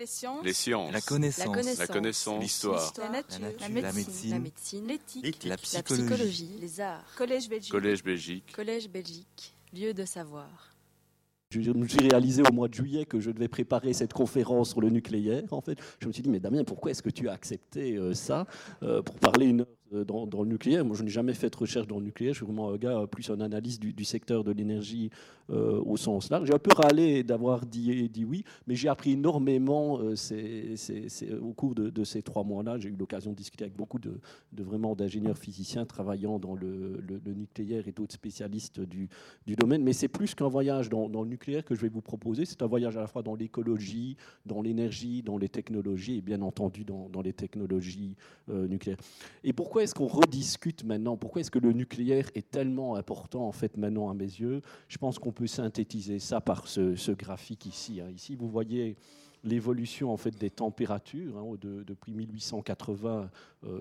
Les sciences, la connaissance, l'histoire, la nature, la médecine, l'éthique, la psychologie, les arts, Collège Belgique, lieu de savoir. J'ai réalisé au mois de juillet que je devais préparer cette conférence sur le nucléaire. En fait, je me suis dit, mais Damien, pourquoi est-ce que tu as accepté ça pour parler une heure dans le nucléaire? Moi, je n'ai jamais fait de recherche dans le nucléaire. Je suis vraiment un gars plus un analyste du secteur de l'énergie au sens large. J'ai un peu râlé d'avoir dit oui, mais j'ai appris énormément au cours de ces 3 mois-là. J'ai eu l'occasion de discuter avec beaucoup vraiment d'ingénieurs physiciens travaillant dans le nucléaire et d'autres spécialistes du domaine. Mais c'est plus qu'un voyage dans le nucléaire que je vais vous proposer. C'est un voyage à la fois dans l'écologie, dans l'énergie, dans les technologies et bien entendu dans les technologies nucléaires. Et pourquoi est-ce qu'on rediscute maintenant? Pourquoi est-ce que le nucléaire est tellement important en fait maintenant à mes yeux? Je pense qu'on peut synthétiser ça par ce graphique ici. Ici, vous voyez l'évolution en fait des températures depuis 1880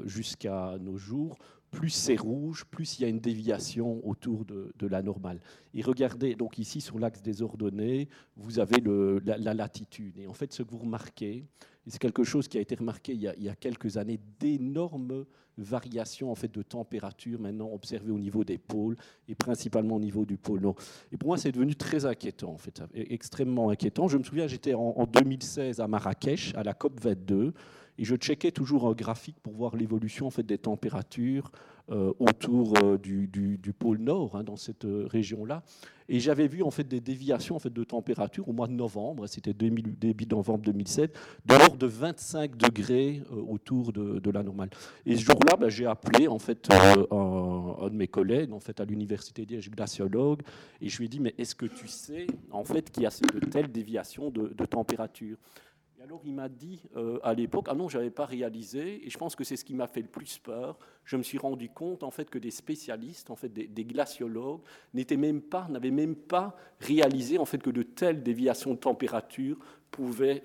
jusqu'à nos jours. Plus c'est rouge, plus il y a une déviation autour de la normale. Et regardez, donc ici, sur l'axe des ordonnées, vous avez la latitude. Et en fait, ce que vous remarquez, et c'est quelque chose qui a été remarqué il y a quelques années, d'énormes variations en fait, de température maintenant observées au niveau des pôles et principalement au niveau du pôle Nord. Et pour moi, c'est devenu très inquiétant, en fait, extrêmement inquiétant. Je me souviens, j'étais en 2016 à Marrakech, à la COP22, et je checkais toujours un graphique pour voir l'évolution en fait, des températures autour du pôle Nord, dans cette région-là. Et j'avais vu en fait, des déviations en fait, de température au mois de novembre, c'était début novembre 2007, de l'ordre de 25 degrés autour de la normale. Et ce jour-là, j'ai appelé en fait, un de mes collègues en fait, à l'université Liège, glaciologue, et je lui ai dit, mais est-ce que tu sais en fait, qu'il y a de telles déviations de température? Et alors il m'a dit à l'époque, ah non, je n'avais pas réalisé, et je pense que c'est ce qui m'a fait le plus peur. Je me suis rendu compte en fait que des spécialistes, en fait des glaciologues, n'avaient même pas réalisé en fait que de telles déviations de température pouvaient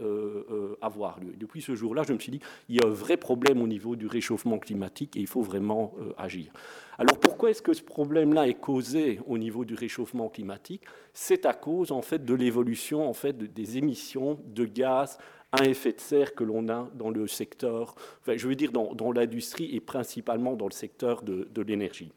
avoir lieu. Et depuis ce jour-là, je me suis dit, il y a un vrai problème au niveau du réchauffement climatique et il faut vraiment agir. Alors pourquoi est-ce que ce problème-là est causé au niveau du réchauffement climatique? C'est à cause en fait de l'évolution en fait des émissions de gaz à effet de serre que l'on a dans le secteur, enfin, je veux dire dans l'industrie et principalement dans le secteur de l'énergie.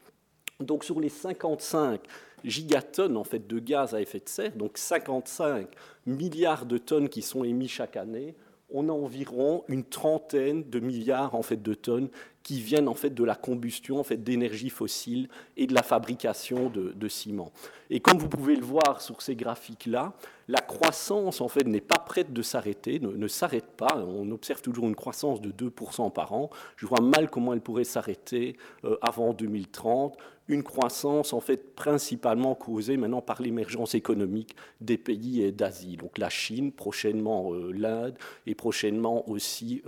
Donc sur les 55 gigatonnes en fait, de gaz à effet de serre, donc 55 milliards de tonnes qui sont émises chaque année, on a environ une trentaine de milliards en fait, de tonnes qui viennent en fait, de la combustion en fait, d'énergie fossile et de la fabrication de ciment. Et comme vous pouvez le voir sur ces graphiques-là, la croissance en fait, n'est pas prête de s'arrêter, ne s'arrête pas. On observe toujours une croissance de 2% par an. Je vois mal comment elle pourrait s'arrêter avant 2030. Une croissance en fait, principalement causée maintenant par l'émergence économique des pays d'Asie. Donc la Chine, prochainement l'Inde et prochainement aussi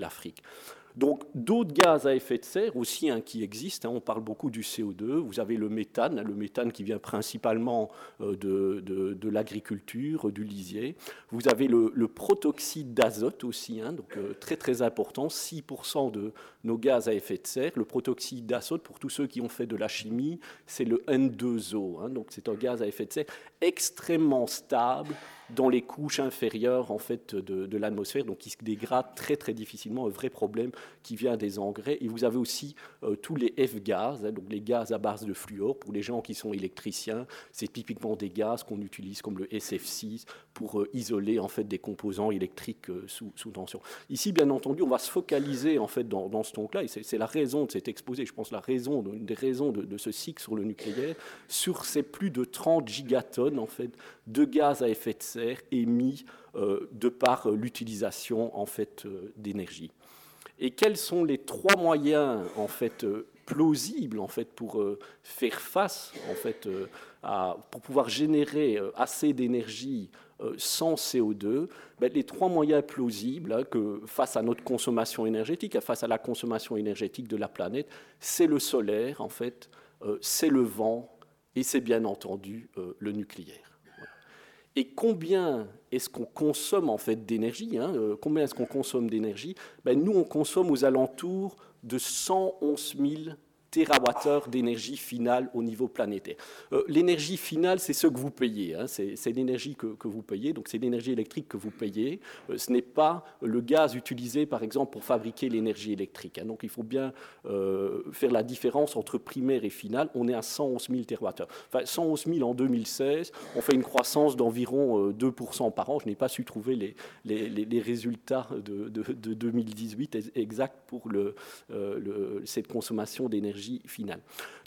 l'Afrique. Donc, d'autres gaz à effet de serre aussi qui existent. On parle beaucoup du CO2. Vous avez le méthane qui vient principalement de l'agriculture, du lisier. Vous avez le protoxyde d'azote aussi, donc très, très important, 6% de nos gaz à effet de serre. Le protoxyde d'azote, pour tous ceux qui ont fait de la chimie, c'est le N2O. Donc, c'est un gaz à effet de serre extrêmement stable dans les couches inférieures en fait, de l'atmosphère, donc qui se dégrade très, très difficilement, un vrai problème qui vient des engrais. Et vous avez aussi tous les F-gaz, donc les gaz à base de fluor. Pour les gens qui sont électriciens, c'est typiquement des gaz qu'on utilise comme le SF6 pour isoler en fait, des composants électriques sous tension. Ici, bien entendu, on va se focaliser en fait, dans ce ton-là, et c'est la raison de cet exposé, je pense une des raisons de ce cycle sur le nucléaire, sur ces plus de 30 gigatonnes en fait, de gaz à effet de serre émis de par l'utilisation en fait, d'énergie. Et quels sont les 3 moyens en fait, plausibles en fait, pour faire face, en fait, pour pouvoir générer assez d'énergie sans CO2? Les 3 moyens plausibles que face à notre consommation énergétique, face à la consommation énergétique de la planète, c'est le solaire, en fait, c'est le vent et c'est bien entendu le nucléaire. Et combien est-ce qu'on consomme en fait d'énergie Combien est-ce qu'on consomme d'énergie? Nous, on consomme aux alentours de 111 000 TWh d'énergie finale au niveau planétaire. L'énergie finale, c'est ce que vous payez, hein, c'est l'énergie que vous payez, donc c'est l'énergie électrique que vous payez, ce n'est pas le gaz utilisé par exemple pour fabriquer l'énergie électrique. Hein, donc il faut bien faire la différence entre primaire et finale. On est à 111 000 TWh. Enfin, 111 000 en 2016, on fait une croissance d'environ 2% par an. Je n'ai pas su trouver les résultats de 2018 exacts pour cette consommation d'énergie finale.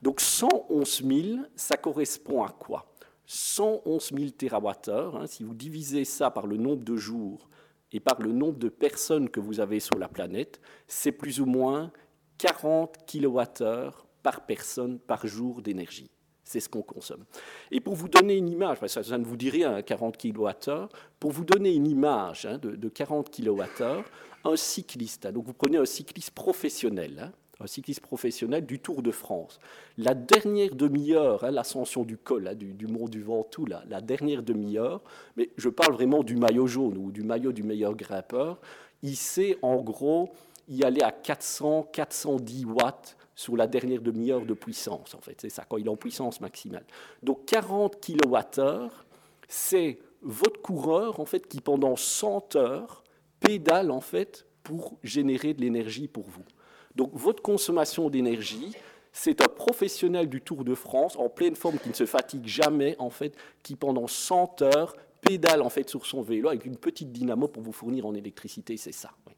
Donc 111 000, ça correspond à quoi? 111 000 TWh, hein, si vous divisez ça par le nombre de jours et par le nombre de personnes que vous avez sur la planète, c'est plus ou moins 40 kWh par personne par jour d'énergie. C'est ce qu'on consomme. Et pour vous donner une image, parce que ça ne vous dit rien, 40 kWh, pour vous donner une image hein, de 40 kWh, un cycliste, hein, donc vous prenez un cycliste professionnel, hein, un cycliste professionnel du Tour de France. La dernière demi-heure, hein, l'ascension du col hein, du Mont du Ventoux, là, la dernière demi-heure, mais je parle vraiment du maillot jaune ou du maillot du meilleur grimpeur, il sait en gros y aller à 400-410 watts sur la dernière demi-heure de puissance, en fait. C'est ça, quand il est en puissance maximale. Donc 40 kWh, c'est votre coureur, en fait, qui pendant 100 heures pédale, en fait, pour générer de l'énergie pour vous. Donc votre consommation d'énergie, c'est un professionnel du Tour de France, en pleine forme, qui ne se fatigue jamais, en fait, qui pendant 100 heures pédale, en fait, sur son vélo avec une petite dynamo pour vous fournir en électricité, c'est ça. Oui.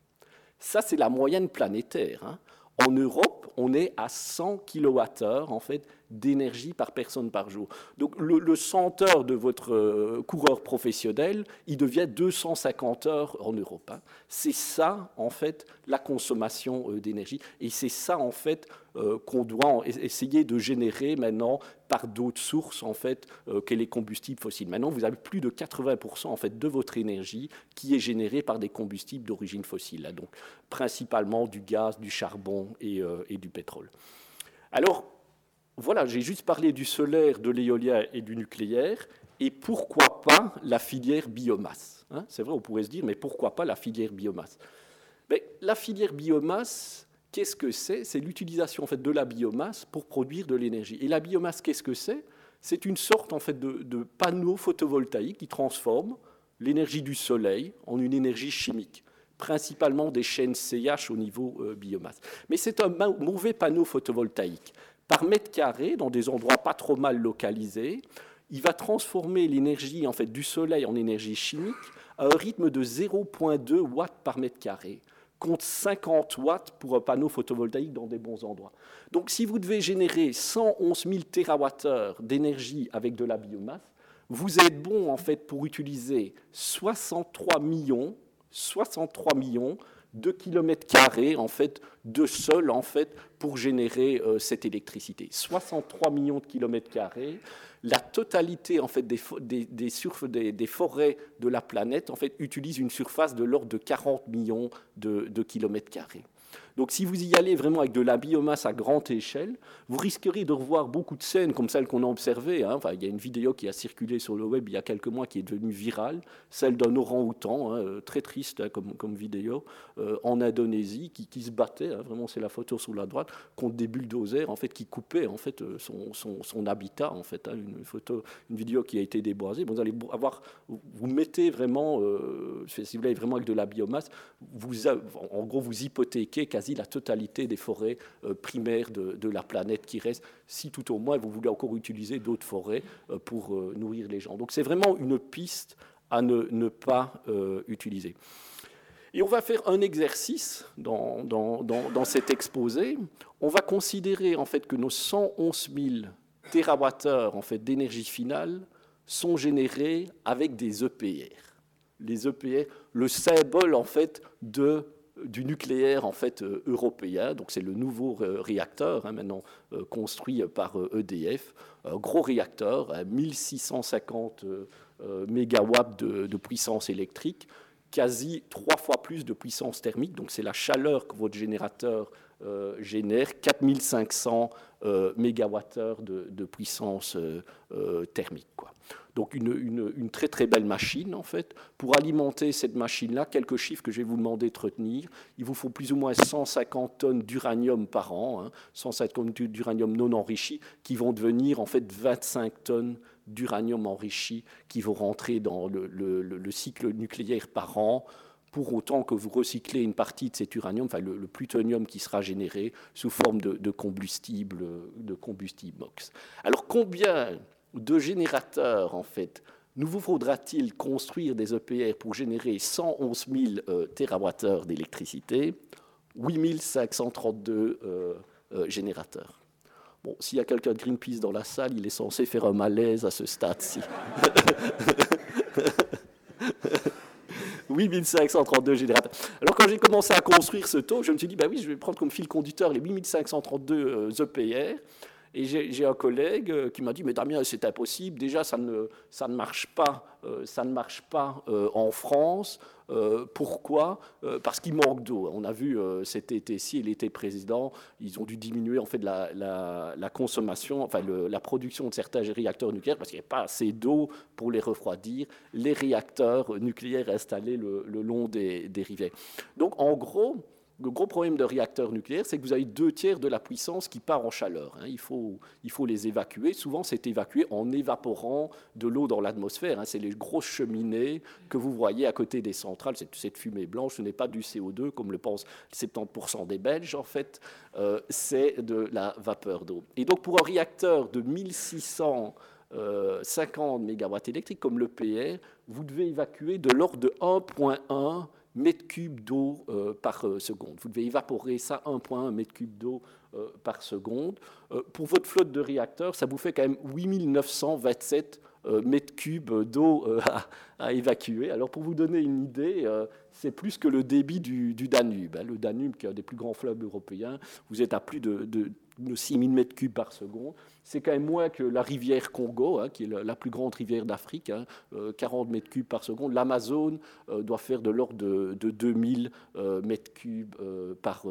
Ça, c'est la moyenne planétaire, hein. En Europe, on est à 100 kWh en fait, d'énergie par personne par jour. Donc le 100 heures de votre coureur professionnel, il devient 250 heures en Europe. Hein. C'est ça, en fait, la consommation d'énergie. Et c'est ça, en fait, qu'on doit essayer de générer maintenant par d'autres sources, en fait, que les combustibles fossiles. Maintenant, vous avez plus de 80% en fait, de votre énergie qui est générée par des combustibles d'origine fossile, hein, donc principalement du gaz, du charbon et du pétrole. Alors, voilà, j'ai juste parlé du solaire, de l'éolien et du nucléaire, et pourquoi pas la filière biomasse hein, c'est vrai, on pourrait se dire, mais pourquoi pas la filière biomasse? Mais la filière biomasse, qu'est-ce que c'est? C'est l'utilisation en fait, de la biomasse pour produire de l'énergie. Et la biomasse, qu'est-ce que c'est? C'est une sorte en fait, de panneau photovoltaïque qui transforme l'énergie du soleil en une énergie chimique, principalement des chaînes CH au niveau biomasse. Mais c'est un mauvais panneau photovoltaïque. Par mètre carré, dans des endroits pas trop mal localisés, il va transformer l'énergie en fait, du soleil en énergie chimique à un rythme de 0,2 watts par mètre carré, contre 50 watts pour un panneau photovoltaïque dans des bons endroits. Donc si vous devez générer 111 000 TWh d'énergie avec de la biomasse, vous êtes bon en fait, pour utiliser 63 millions de kilomètres carrés en fait, de sol en fait, pour générer cette électricité. 63 millions de kilomètres carrés, la totalité en fait, des forêts de la planète en fait, utilise une surface de l'ordre de 40 millions de kilomètres carrés. Donc si vous y allez vraiment avec de la biomasse à grande échelle, vous risquerez de revoir beaucoup de scènes comme celles qu'on a observées. Hein. Enfin, il y a une vidéo qui a circulé sur le web il y a quelques mois qui est devenue virale, celle d'un orang-outan, hein, très triste hein, comme vidéo, en Indonésie, qui se battait, hein, vraiment c'est la photo sur la droite, contre des bulldozers en fait, qui coupaient en fait, son habitat. En fait, hein, une vidéo qui a été déboisée. Bon, vous mettez vraiment, si vous voulez, vraiment avec de la biomasse, en gros vous hypothéquez quasi la totalité des forêts primaires de la planète qui reste, si tout au moins vous voulez encore utiliser d'autres forêts pour nourrir les gens. Donc c'est vraiment une piste à ne pas utiliser. Et on va faire un exercice dans cet exposé. On va considérer en fait que nos 111 000 TWh en fait, d'énergie finale sont générés avec des EPR. Les EPR, le symbole en fait du nucléaire en fait européen, donc c'est le nouveau réacteur hein, maintenant construit par EDF, un gros réacteur à 1650 mégawatts de puissance électrique, quasi 3 fois plus de puissance thermique, donc c'est la chaleur que votre générateur génère 4500 MWh de puissance thermique, quoi. Donc une très très belle machine en fait. Pour alimenter cette machine-là, quelques chiffres que je vais vous demander de retenir. Il vous faut plus ou moins 150 tonnes d'uranium par an, hein, 150 tonnes d'uranium non enrichi, qui vont devenir en fait 25 tonnes d'uranium enrichi qui vont rentrer dans le cycle nucléaire par an, pour autant que vous recyclez une partie de cet uranium, enfin le plutonium qui sera généré sous forme de combustible MOX. Alors combien de générateurs, en fait, nous vous faudra-t-il construire des EPR pour générer 111 000 TWh d'électricité? 8 532 générateurs. Bon, s'il y a quelqu'un de Greenpeace dans la salle, il est censé faire un malaise à ce stade-ci. 8532 générateurs. Alors, quand j'ai commencé à construire ce taux, je me suis dit, bah oui, je vais prendre comme fil conducteur les 8532 EPR. Et j'ai un collègue qui m'a dit, mais Damien, c'est impossible. Déjà, ça ne marche pas, en France. Pourquoi ? Parce qu'il manque d'eau. On a vu cet été-ci et l'été précédent, ils ont dû diminuer en fait la consommation, enfin la production de certains réacteurs nucléaires parce qu'il n'y a pas assez d'eau pour les refroidir. Les réacteurs nucléaires installés le long des rivières. Donc en gros, le gros problème de réacteurs nucléaires, c'est que vous avez 2/3 de la puissance qui part en chaleur. Il faut les évacuer. Souvent, c'est évacué en évaporant de l'eau dans l'atmosphère. C'est les grosses cheminées que vous voyez à côté des centrales. Cette fumée blanche, ce n'est pas du CO2, comme le pensent 70% des Belges, en fait. C'est de la vapeur d'eau. Et donc, pour un réacteur de 1650 MW électriques, comme l'EPR, vous devez évacuer de l'ordre de 1,1 mètres cubes d'eau par seconde. Vous devez évaporer ça, 1,1 mètre cube d'eau par seconde. Pour votre flotte de réacteurs, ça vous fait quand même 8927 mètres cubes d'eau à évacuer. Alors, pour vous donner une idée, c'est plus que le débit du Danube. Le Danube, qui est un des plus grands fleuves européens, vous êtes à plus de 6000 mètres cubes par seconde. C'est quand même moins que la rivière Congo, qui est la plus grande rivière d'Afrique, 40 mètres cubes par seconde. L'Amazone doit faire de l'ordre de 2000 mètres cubes par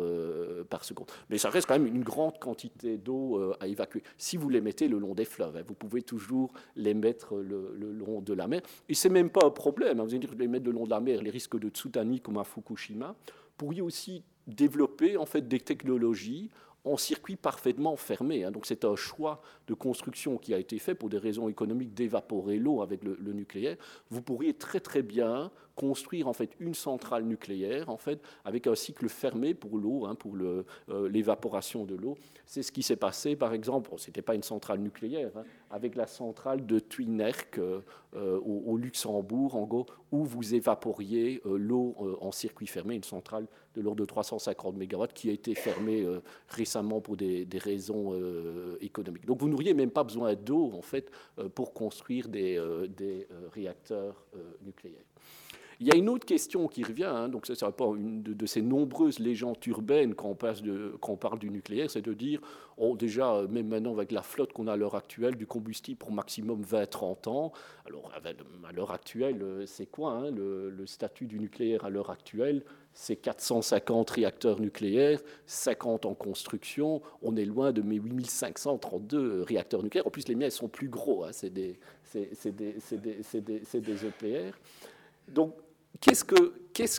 seconde. Mais ça reste quand même une grande quantité d'eau à évacuer. Si vous les mettez le long des fleuves, vous pouvez toujours les mettre le long de la mer. Et ce n'est même pas un problème. Vous allez dire, les mettre le long de la mer, les risques de tsunami comme à Fukushima. Vous pourriez aussi développer en fait, des technologies en circuit parfaitement fermé. Donc c'est un choix de construction qui a été fait pour des raisons économiques d'évaporer l'eau avec le nucléaire. Vous pourriez très très bien construire en fait une centrale nucléaire en fait avec un cycle fermé pour l'eau, pour l'évaporation de l'eau. C'est ce qui s'est passé par exemple. Bon, c'était pas une centrale nucléaire avec la centrale de Twinerk au Luxembourg en gros, où vous évaporiez l'eau en circuit fermé, une centrale de l'ordre de 350 MW qui a été fermée récemment pour des raisons économiques. Donc vous n'auriez même pas besoin d'eau en fait pour construire des réacteurs nucléaires. Il y a une autre question qui revient, donc ça, c'est un peu une de ces nombreuses légendes urbaines quand on parle du nucléaire, c'est de dire, déjà, même maintenant avec la flotte qu'on a à l'heure actuelle, du combustible pour maximum 20-30 ans. Alors, à l'heure actuelle, c'est quoi le statut du nucléaire à l'heure actuelle? C'est 450 réacteurs nucléaires, 50 en construction. On est loin de mes 8532 réacteurs nucléaires. En plus, les miens sont plus gros, c'est des EPR. Donc, qu'est-ce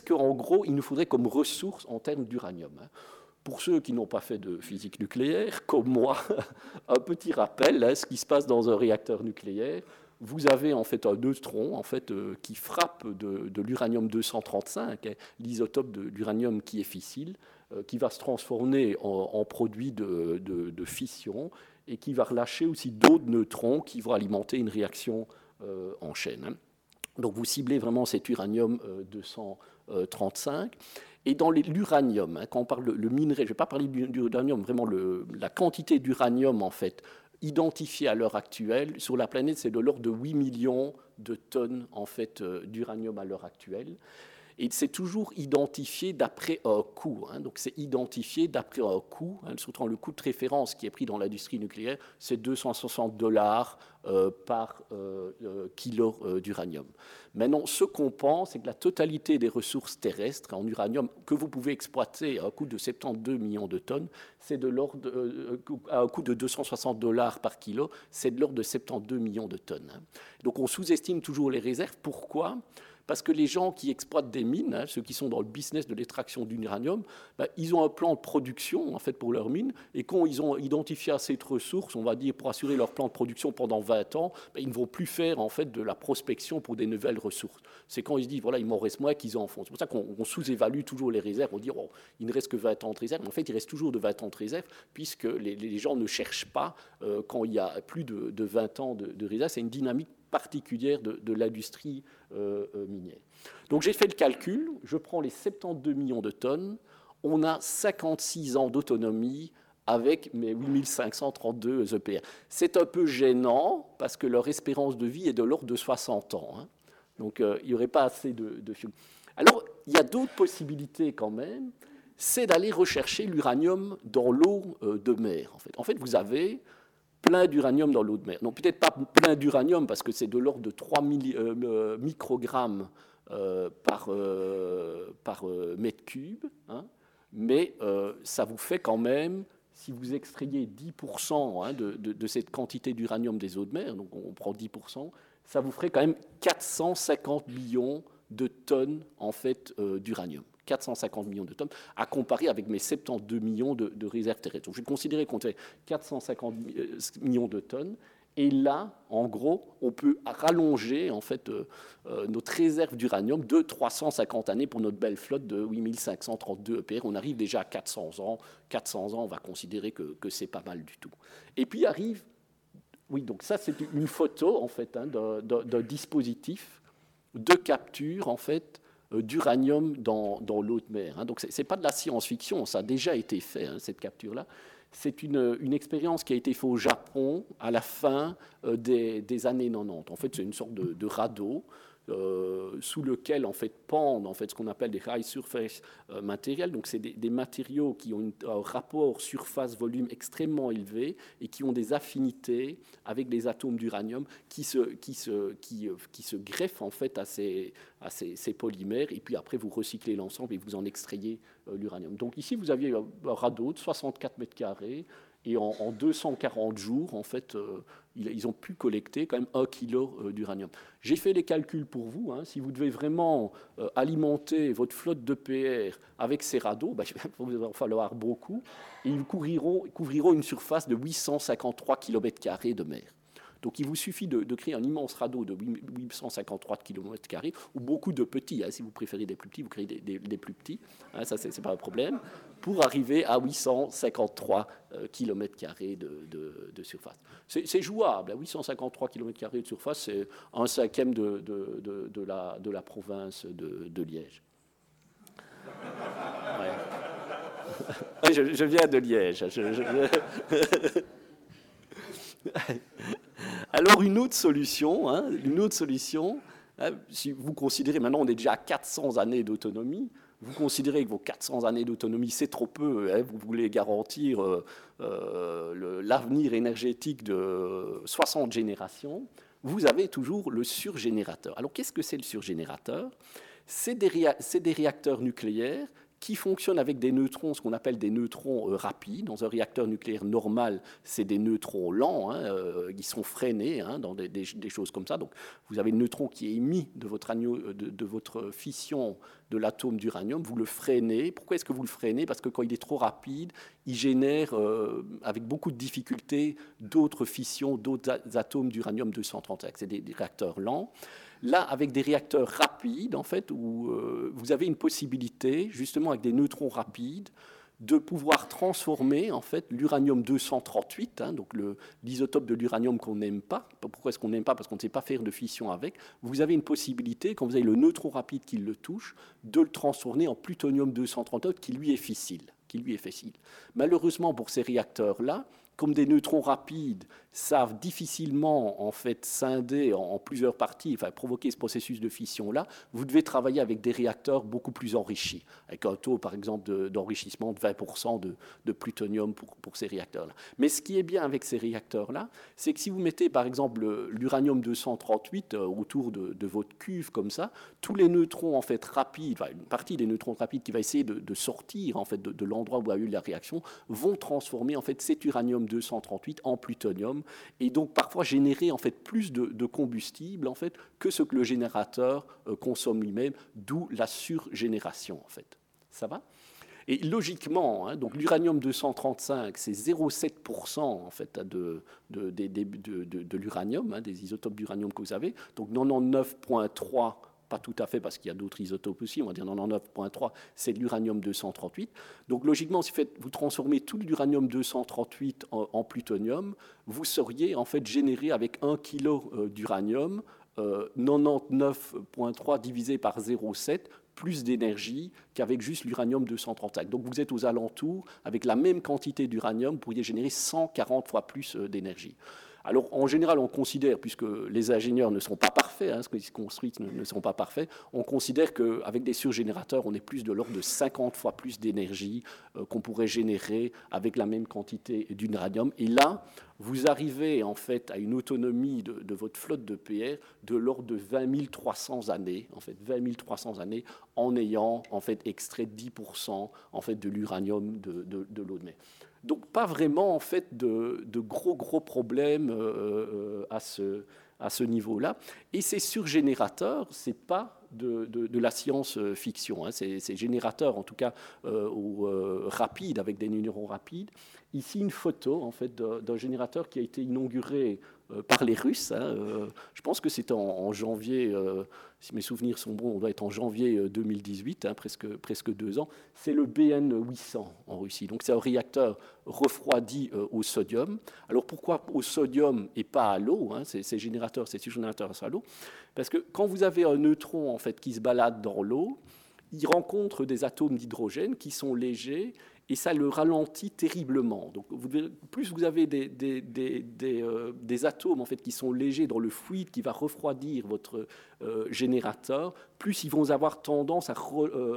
que, en gros, il nous faudrait comme ressource en termes d'uranium? Pour ceux qui n'ont pas fait de physique nucléaire, comme moi, un petit rappel, ce qui se passe dans un réacteur nucléaire. Vous avez en fait un neutron en fait, qui frappe de l'uranium-235, l'isotope de l'uranium qui est fissile, qui va se transformer en produit de fission et qui va relâcher aussi d'autres neutrons qui vont alimenter une réaction en chaîne. Donc vous ciblez vraiment cet uranium-235. Et dans l'uranium, quand on parle le minerai, je ne vais pas parler d'uranium, vraiment la quantité d'uranium en fait, identifiée à l'heure actuelle, sur la planète, c'est de l'ordre de 8 millions de tonnes en fait, d'uranium à l'heure actuelle. et c'est toujours identifié d'après un coût. Donc c'est identifié d'après un coût. Surtout le coût de référence qui est pris dans l'industrie nucléaire, c'est $260 par kilo d'uranium. Maintenant, ce qu'on pense, c'est que la totalité des ressources terrestres en uranium que vous pouvez exploiter à un coût de 72 millions de tonnes, c'est de l'ordre de, à un coût de $260 par kilo, c'est de l'ordre de 72 millions de tonnes. Donc on sous-estime toujours les réserves. Pourquoi ? Parce que les gens qui exploitent des mines, ceux qui sont dans le business de l'extraction d'uranium, ils ont un plan de production en fait, pour leurs mines. Et quand ils ont identifié assez de ressources, on va dire, pour assurer leur plan de production pendant 20 ans, ils ne vont plus faire en fait, de la prospection pour des nouvelles ressources. C'est quand ils se disent, voilà, il m'en reste moins qu'ils en font. C'est pour ça qu'on sous-évalue toujours les réserves. On dit, oh, il ne reste que 20 ans de réserve. Mais en fait, il reste toujours de 20 ans de réserve, puisque les gens ne cherchent pas quand il y a plus de 20 ans de réserve. C'est une dynamique particulière de l'industrie minière. Donc j'ai fait le calcul, je prends les 72 millions de tonnes, on a 56 ans d'autonomie avec mes 8532 EPR. C'est un peu gênant parce que leur espérance de vie est de l'ordre de 60 ans. Donc il n'y aurait pas assez de fuel. Alors il y a d'autres possibilités quand même, c'est d'aller rechercher l'uranium dans l'eau de mer. En fait, vous avez plein d'uranium dans l'eau de mer. Non, peut-être pas plein d'uranium, parce que c'est de l'ordre de 3000 microgrammes par mètre cube, mais ça vous fait quand même, si vous extrayez 10% de cette quantité d'uranium des eaux de mer, donc on prend 10%, ça vous ferait quand même 450 millions de tonnes en fait, d'uranium. 450 millions de tonnes, à comparer avec mes 72 millions de réserves terrestres. Donc, je vais considérer qu'on fait 450 millions de tonnes. Et là, en gros, on peut rallonger en fait, notre réserve d'uranium de 350 années pour notre belle flotte de 8532 EPR. On arrive déjà à 400 ans. 400 ans, on va considérer que c'est pas mal du tout. Et puis arrive... Oui, donc ça, c'est une photo en fait, d'un dispositif de capture... en fait. D'uranium dans l'eau de mer. Donc, ce n'est pas de la science-fiction, ça a déjà été fait, cette capture-là. C'est une expérience qui a été faite au Japon à la fin des années 90. En fait, c'est une sorte de radeau sous lequel en fait, pendent en fait, ce qu'on appelle des high surface materials. Donc, c'est des matériaux qui ont un rapport surface-volume extrêmement élevé et qui ont des affinités avec les atomes d'uranium qui se greffent en fait, à ces polymères, et puis après vous recyclez l'ensemble et vous en extrayez l'uranium. Donc ici vous aviez un radeau de 64 mètres carrés et en 240 jours, en fait, ils ont pu collecter quand même 1 kilo d'uranium. J'ai fait les calculs pour vous. Si vous devez vraiment alimenter votre flotte d'EPR avec ces radeaux, il va en falloir beaucoup, et ils couvriront une surface de 853 km² de mer. Donc, il vous suffit de créer un immense radeau de 853 km² ou beaucoup de petits. Si vous préférez des plus petits, vous créez des plus petits. Ça, ce n'est pas un problème. Pour arriver à 853 km² de surface. C'est jouable. 853 km² de surface, c'est un cinquième de la province de Liège. Ouais. Je viens de Liège. Alors, une autre solution, si vous considérez, maintenant on est déjà à 400 années d'autonomie, vous considérez que vos 400 années d'autonomie, c'est trop peu, vous voulez garantir l'avenir énergétique de 60 générations, vous avez toujours le surgénérateur. Alors, qu'est-ce que c'est le surgénérateur ? C'est des réacteurs nucléaires qui fonctionne avec des neutrons, ce qu'on appelle des neutrons rapides. Dans un réacteur nucléaire normal, c'est des neutrons lents, qui sont freinés dans des choses comme ça. Donc, vous avez le neutron qui est émis de votre fission de l'atome d'uranium, vous le freinez. Pourquoi est-ce que vous le freinez ? Parce que quand il est trop rapide, il génère, avec beaucoup de difficultés, d'autres fissions, d'autres atomes d'uranium-235. C'est des réacteurs lents. Là, avec des réacteurs rapides, en fait, où vous avez une possibilité, justement, avec des neutrons rapides, de pouvoir transformer, en fait, l'uranium-238, donc l'isotope de l'uranium qu'on n'aime pas. Pourquoi est-ce qu'on n'aime pas ? Parce qu'on ne sait pas faire de fission avec. Vous avez une possibilité, quand vous avez le neutron rapide qui le touche, de le transformer en plutonium-238 qui, lui, est fissile. Malheureusement, pour ces réacteurs-là, comme des neutrons rapides, savent difficilement en fait scinder en plusieurs parties, enfin provoquer ce processus de fission-là, vous devez travailler avec des réacteurs beaucoup plus enrichis, avec un taux par exemple d'enrichissement de 20% de plutonium pour ces réacteurs-là. Mais ce qui est bien avec ces réacteurs-là, c'est que si vous mettez par exemple l'uranium-238 autour de votre cuve comme ça, tous les neutrons en fait rapides, enfin, une partie des neutrons rapides qui va essayer de sortir en fait de l'endroit où a eu la réaction, vont transformer en fait cet uranium-238 en plutonium, et donc parfois générer en fait plus de combustible en fait que ce que le générateur consomme lui-même, d'où la surgénération en fait. Ça va ? Et logiquement, hein, donc l'uranium 235, c'est 0,7% en fait de l'uranium, hein, des isotopes d'uranium que vous avez, donc 99,3%. Pas tout à fait, parce qu'il y a d'autres isotopes aussi, on va dire 99,3, c'est de l'uranium-238. Donc logiquement, si vous transformez tout l'uranium-238 en plutonium, vous seriez en fait généré avec 1 kg d'uranium, 99,3 divisé par 0,7, plus d'énergie qu'avec juste l'uranium-235. Donc vous êtes aux alentours, avec la même quantité d'uranium, vous pourriez générer 140 fois plus d'énergie. Alors, en général, on considère, puisque les ingénieurs ne sont pas parfaits, hein, ce qu'ils construisent ne sont pas parfaits, on considère qu'avec des surgénérateurs, on est plus de l'ordre de 50 fois plus d'énergie qu'on pourrait générer avec la même quantité d'uranium. Et là, vous arrivez en fait à une autonomie de votre flotte d'EPR de l'ordre de 20 300 années, en ayant en fait extrait 10% en fait de l'uranium de l'eau de mer. Donc pas vraiment en fait de gros problèmes à ce niveau-là. Et ces surgénérateurs, c'est pas de la science-fiction, hein. Ces générateurs, en tout cas rapides, avec des neurones rapides. Ici, une photo en fait d'un générateur qui a été inauguré par les Russes. Hein. Je pense que c'était en janvier, si mes souvenirs sont bons, on doit être en janvier 2018, hein, presque 2 ans. C'est le BN800 en Russie. Donc c'est un réacteur refroidi au sodium. Alors pourquoi au sodium et pas à l'eau, hein, ces surgénérateurs à l'eau? Parce que quand vous avez un neutron en fait qui se balade dans l'eau, il rencontre des atomes d'hydrogène qui sont légers. Et ça le ralentit terriblement. Donc, plus vous avez des atomes en fait, qui sont légers dans le fluide qui va refroidir votre générateur, plus ils vont avoir tendance à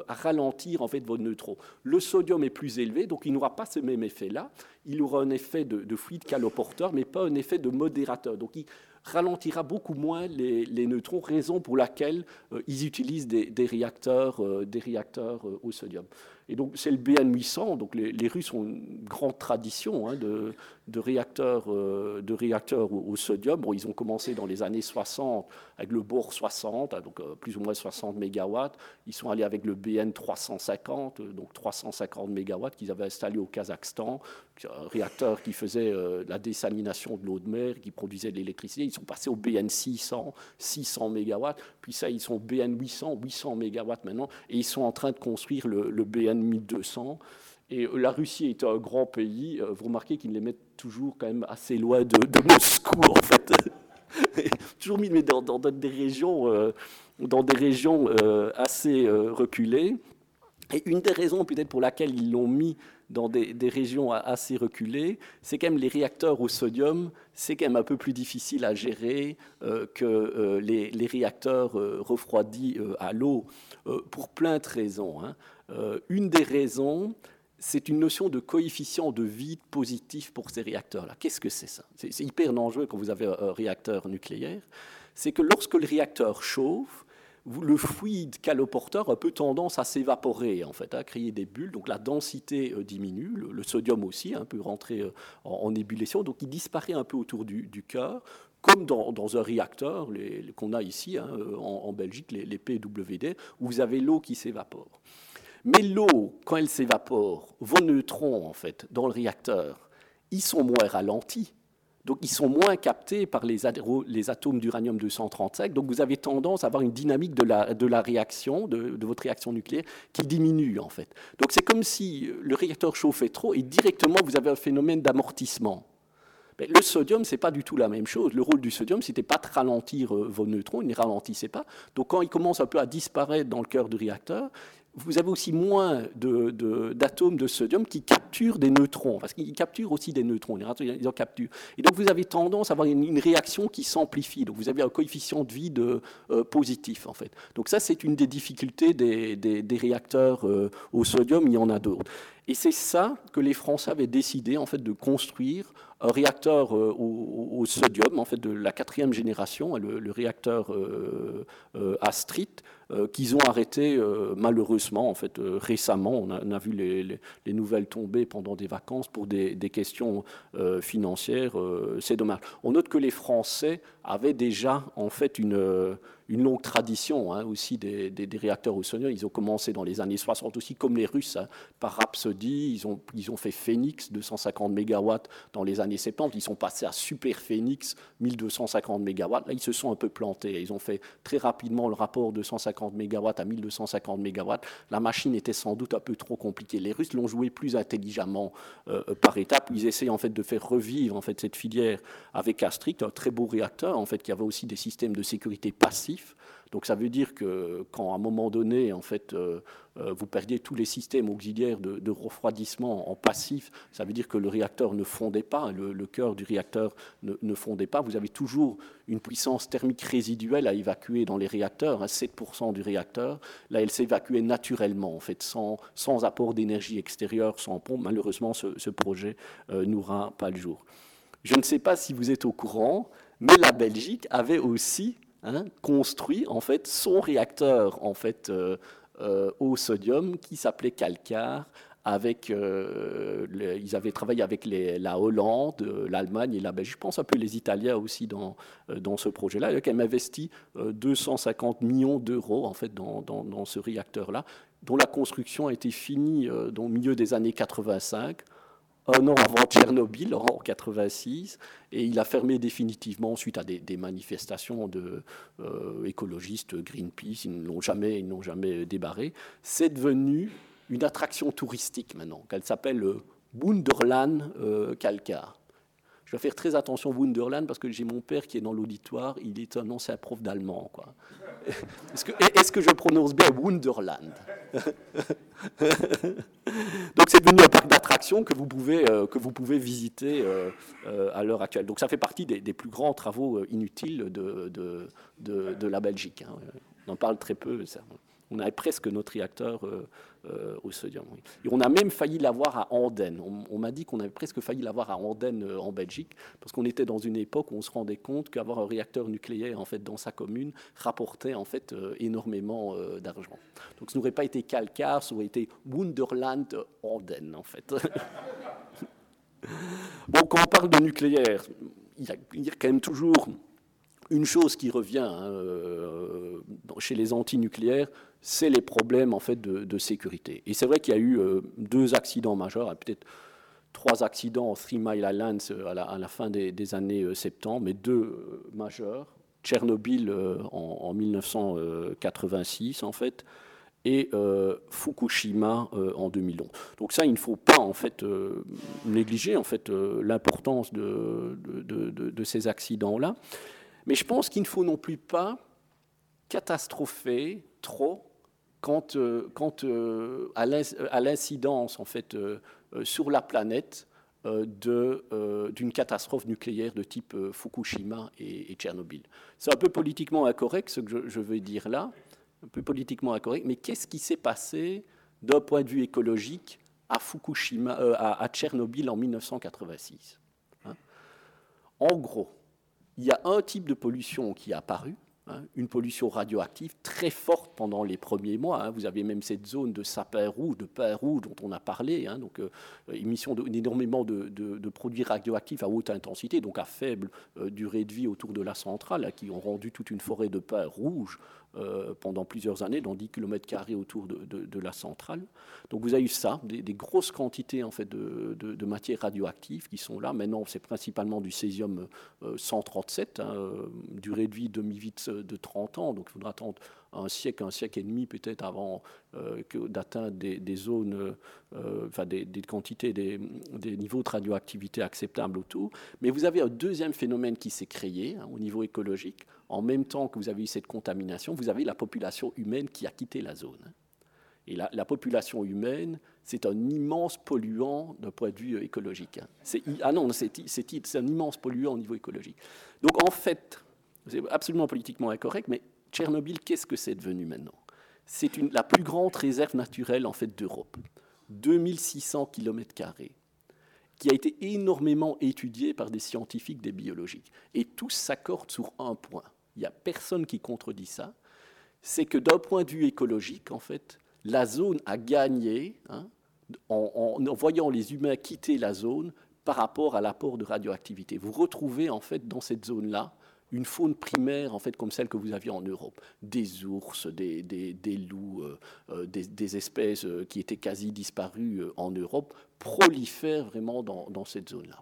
ralentir en fait, vos neutrons. Le sodium est plus élevé, donc il n'aura pas ce même effet-là. Il aura un effet de fluide caloporteur, mais pas un effet de modérateur. Donc, il ralentira beaucoup moins les neutrons, raison pour laquelle ils utilisent des réacteurs au sodium. Et donc, c'est le BN800. Donc, les Russes ont une grande tradition hein, de réacteurs au sodium. Bon, ils ont commencé dans les années 60 avec le BOR 60, donc plus ou moins 60 mégawatts. Ils sont allés avec le BN350, donc 350 mégawatts qu'ils avaient installé au Kazakhstan. Un réacteur qui faisait la dessalination de l'eau de mer, qui produisait de l'électricité. Ils sont passés au BN600, 600 mégawatts. Puis ça, ils sont au BN800, 800 mégawatts maintenant. Et ils sont en train de construire le BN 1200, et la Russie est un grand pays, vous remarquez qu'ils les mettent toujours quand même assez loin de Moscou en fait, toujours mis dans des régions assez reculées, et une des raisons peut-être pour laquelle ils l'ont mis dans des régions assez reculées, c'est quand même les réacteurs au sodium, c'est quand même un peu plus difficile à gérer que les réacteurs refroidis à l'eau, pour plein de raisons, hein. Une des raisons, c'est une notion de coefficient de vide positif pour ces réacteurs-là. Qu'est-ce que c'est ça ? C'est hyper dangereux quand vous avez un réacteur nucléaire. C'est que lorsque le réacteur chauffe, le fluide caloporteur a un peu tendance à s'évaporer, en fait, à créer des bulles. Donc la densité diminue, le sodium aussi hein, peut rentrer en ébullition, donc il disparaît un peu autour du cœur. Comme dans un réacteur qu'on a ici hein, en Belgique, les PWD, où vous avez l'eau qui s'évapore. Mais l'eau, quand elle s'évapore, vos neutrons, en fait, dans le réacteur, ils sont moins ralentis. Donc, ils sont moins captés par les atomes d'uranium-235. Donc, vous avez tendance à avoir une dynamique de la réaction, de votre réaction nucléaire, qui diminue, en fait. Donc, c'est comme si le réacteur chauffait trop et directement, vous avez un phénomène d'amortissement. Mais le sodium, ce n'est pas du tout la même chose. Le rôle du sodium, ce n'était pas de ralentir vos neutrons, il ne les ralentissait pas. Donc, quand ils commencent un peu à disparaître dans le cœur du réacteur, vous avez aussi moins d'atomes de sodium qui capturent des neutrons, parce qu'ils capturent aussi des neutrons, ils en capturent. Et donc, vous avez tendance à avoir une réaction qui s'amplifie. Donc, vous avez un coefficient de vide positif, en fait. Donc, ça, c'est une des difficultés des réacteurs au sodium. Il y en a d'autres. Et c'est ça que les Français avaient décidé, en fait, de construire un réacteur au sodium, en fait, de la 4e génération, le réacteur Astrid, qu'ils ont arrêté malheureusement, en fait, récemment. On a vu les nouvelles tomber pendant des vacances pour des questions financières. C'est dommage. On note que les Français avaient déjà, en fait, une longue tradition, hein, aussi des réacteurs au sodium. Ils ont commencé dans les années 60 aussi, comme les Russes, hein, par Rapsodie. Ils ont fait Phoenix, 250 mégawatts dans les années 70. Ils sont passés à Super Phoenix, 1250 mégawatts. Là, ils se sont un peu plantés. Ils ont fait très rapidement le rapport 250 mégawatts à 1250 mégawatts. La machine était sans doute un peu trop compliquée. Les Russes l'ont joué plus intelligemment par étapes. Ils essayent, en fait, de faire revivre, en fait, cette filière avec Astrid, un très beau réacteur, en fait, qui avait aussi des systèmes de sécurité passifs. Donc ça veut dire que quand à un moment donné, en fait, vous perdiez tous les systèmes auxiliaires de refroidissement en passif, ça veut dire que le réacteur ne fondait pas, le cœur du réacteur ne fondait pas. Vous avez toujours une puissance thermique résiduelle à évacuer dans les réacteurs, hein, 7% du réacteur. Là, elle s'évacuait naturellement, en fait, sans apport d'énergie extérieure, sans pompe. Malheureusement, ce projet n'aura pas le jour. Je ne sais pas si vous êtes au courant, mais la Belgique avait aussi construit, en fait, son réacteur, en fait, au sodium, qui s'appelait Kalkar. Ils avaient travaillé avec la Hollande, l'Allemagne et la Belgique. Je pense un peu les Italiens aussi dans ce projet-là. Donc, elle a investi 250 millions d'euros, en fait, dans ce réacteur-là, dont la construction a été finie au milieu des années 85. Un an avant Tchernobyl, en 1986, et il a fermé définitivement suite à des manifestations écologistes, Greenpeace. Ils n'ont jamais débarré. C'est devenu une attraction touristique maintenant. Elle s'appelle Wunderland Kalkar. Je dois faire très attention à Wunderland parce que j'ai mon père qui est dans l'auditoire. Il est un ancien prof d'allemand, quoi. Est-ce que je prononce bien Wunderland ? Donc c'est devenu un parc d'attractions que vous pouvez visiter à l'heure actuelle. Donc ça fait partie des plus grands travaux inutiles de la Belgique, hein. On en parle très peu, ça. On avait presque notre réacteur au sodium. Oui. Et on a même failli l'avoir à Andenne. On m'a dit qu'on avait presque failli l'avoir à Andenne en Belgique, parce qu'on était dans une époque où on se rendait compte qu'avoir un réacteur nucléaire, en fait, dans sa commune rapportait, en fait, énormément d'argent. Donc ce n'aurait pas été Kalkar, ça aurait été Wunderland Andenne, en fait. Bon, quand on parle de nucléaire, il y a quand même toujours une chose qui revient, hein, chez les antinucléaires, c'est les problèmes, en fait, de sécurité. Et c'est vrai qu'il y a eu 2 accidents majeurs, hein, peut-être 3 accidents en Three Mile Island à la fin des années 70, mais 2 majeurs. Tchernobyl en 1986, en fait, et Fukushima en 2011. Donc ça, il ne faut pas, en fait, négliger, en fait, l'importance de ces accidents-là. Mais je pense qu'il ne faut non plus pas catastropher trop à l'incidence, en fait, sur la planète d'une catastrophe nucléaire de type Fukushima et Tchernobyl. C'est un peu politiquement incorrect ce que je veux dire là, un peu politiquement incorrect, mais qu'est-ce qui s'est passé d'un point de vue écologique à Fukushima, à Tchernobyl en 1986, hein ? En gros, il y a un type de pollution qui est apparu, hein, une pollution radioactive très forte pendant les premiers mois, hein. Vous avez même cette zone de sapin rouge, de pin rouge dont on a parlé, hein, donc émission d'énormément de produits radioactifs à haute intensité, donc à faible durée de vie autour de la centrale, hein, qui ont rendu toute une forêt de pin rouge pendant plusieurs années, dans 10 km² autour de la centrale. Donc vous avez eu ça, des grosses quantités, en fait, de matières radioactives qui sont là. Maintenant, c'est principalement du césium 137, hein, durée de vie demi-vite de 30 ans. Donc il faudra attendre un siècle et demi peut-être avant d'atteindre des zones, enfin des quantités, des niveaux de radioactivité acceptables autour. Mais vous avez un deuxième phénomène qui s'est créé, hein, au niveau écologique. En même temps que vous avez eu cette contamination, vous avez la population humaine qui a quitté la zone. Et la population humaine, c'est un immense polluant d'un point de vue écologique. C'est un immense polluant au niveau écologique. Donc, en fait, c'est absolument politiquement incorrect, mais Tchernobyl, qu'est-ce que c'est devenu maintenant ? C'est la plus grande réserve naturelle, en fait, d'Europe. 2600 km2, qui a été énormément étudiée par des scientifiques, des biologiques. Et tous s'accordent sur un point. Il n'y a personne qui contredit ça. C'est que d'un point de vue écologique, en fait, la zone a gagné en voyant les humains quitter la zone par rapport à l'apport de radioactivité. Vous retrouvez en fait dans cette zone-là une faune primaire en fait comme celle que vous aviez en Europe, des ours, des loups, des espèces qui étaient quasi disparues en Europe prolifèrent vraiment dans cette zone-là.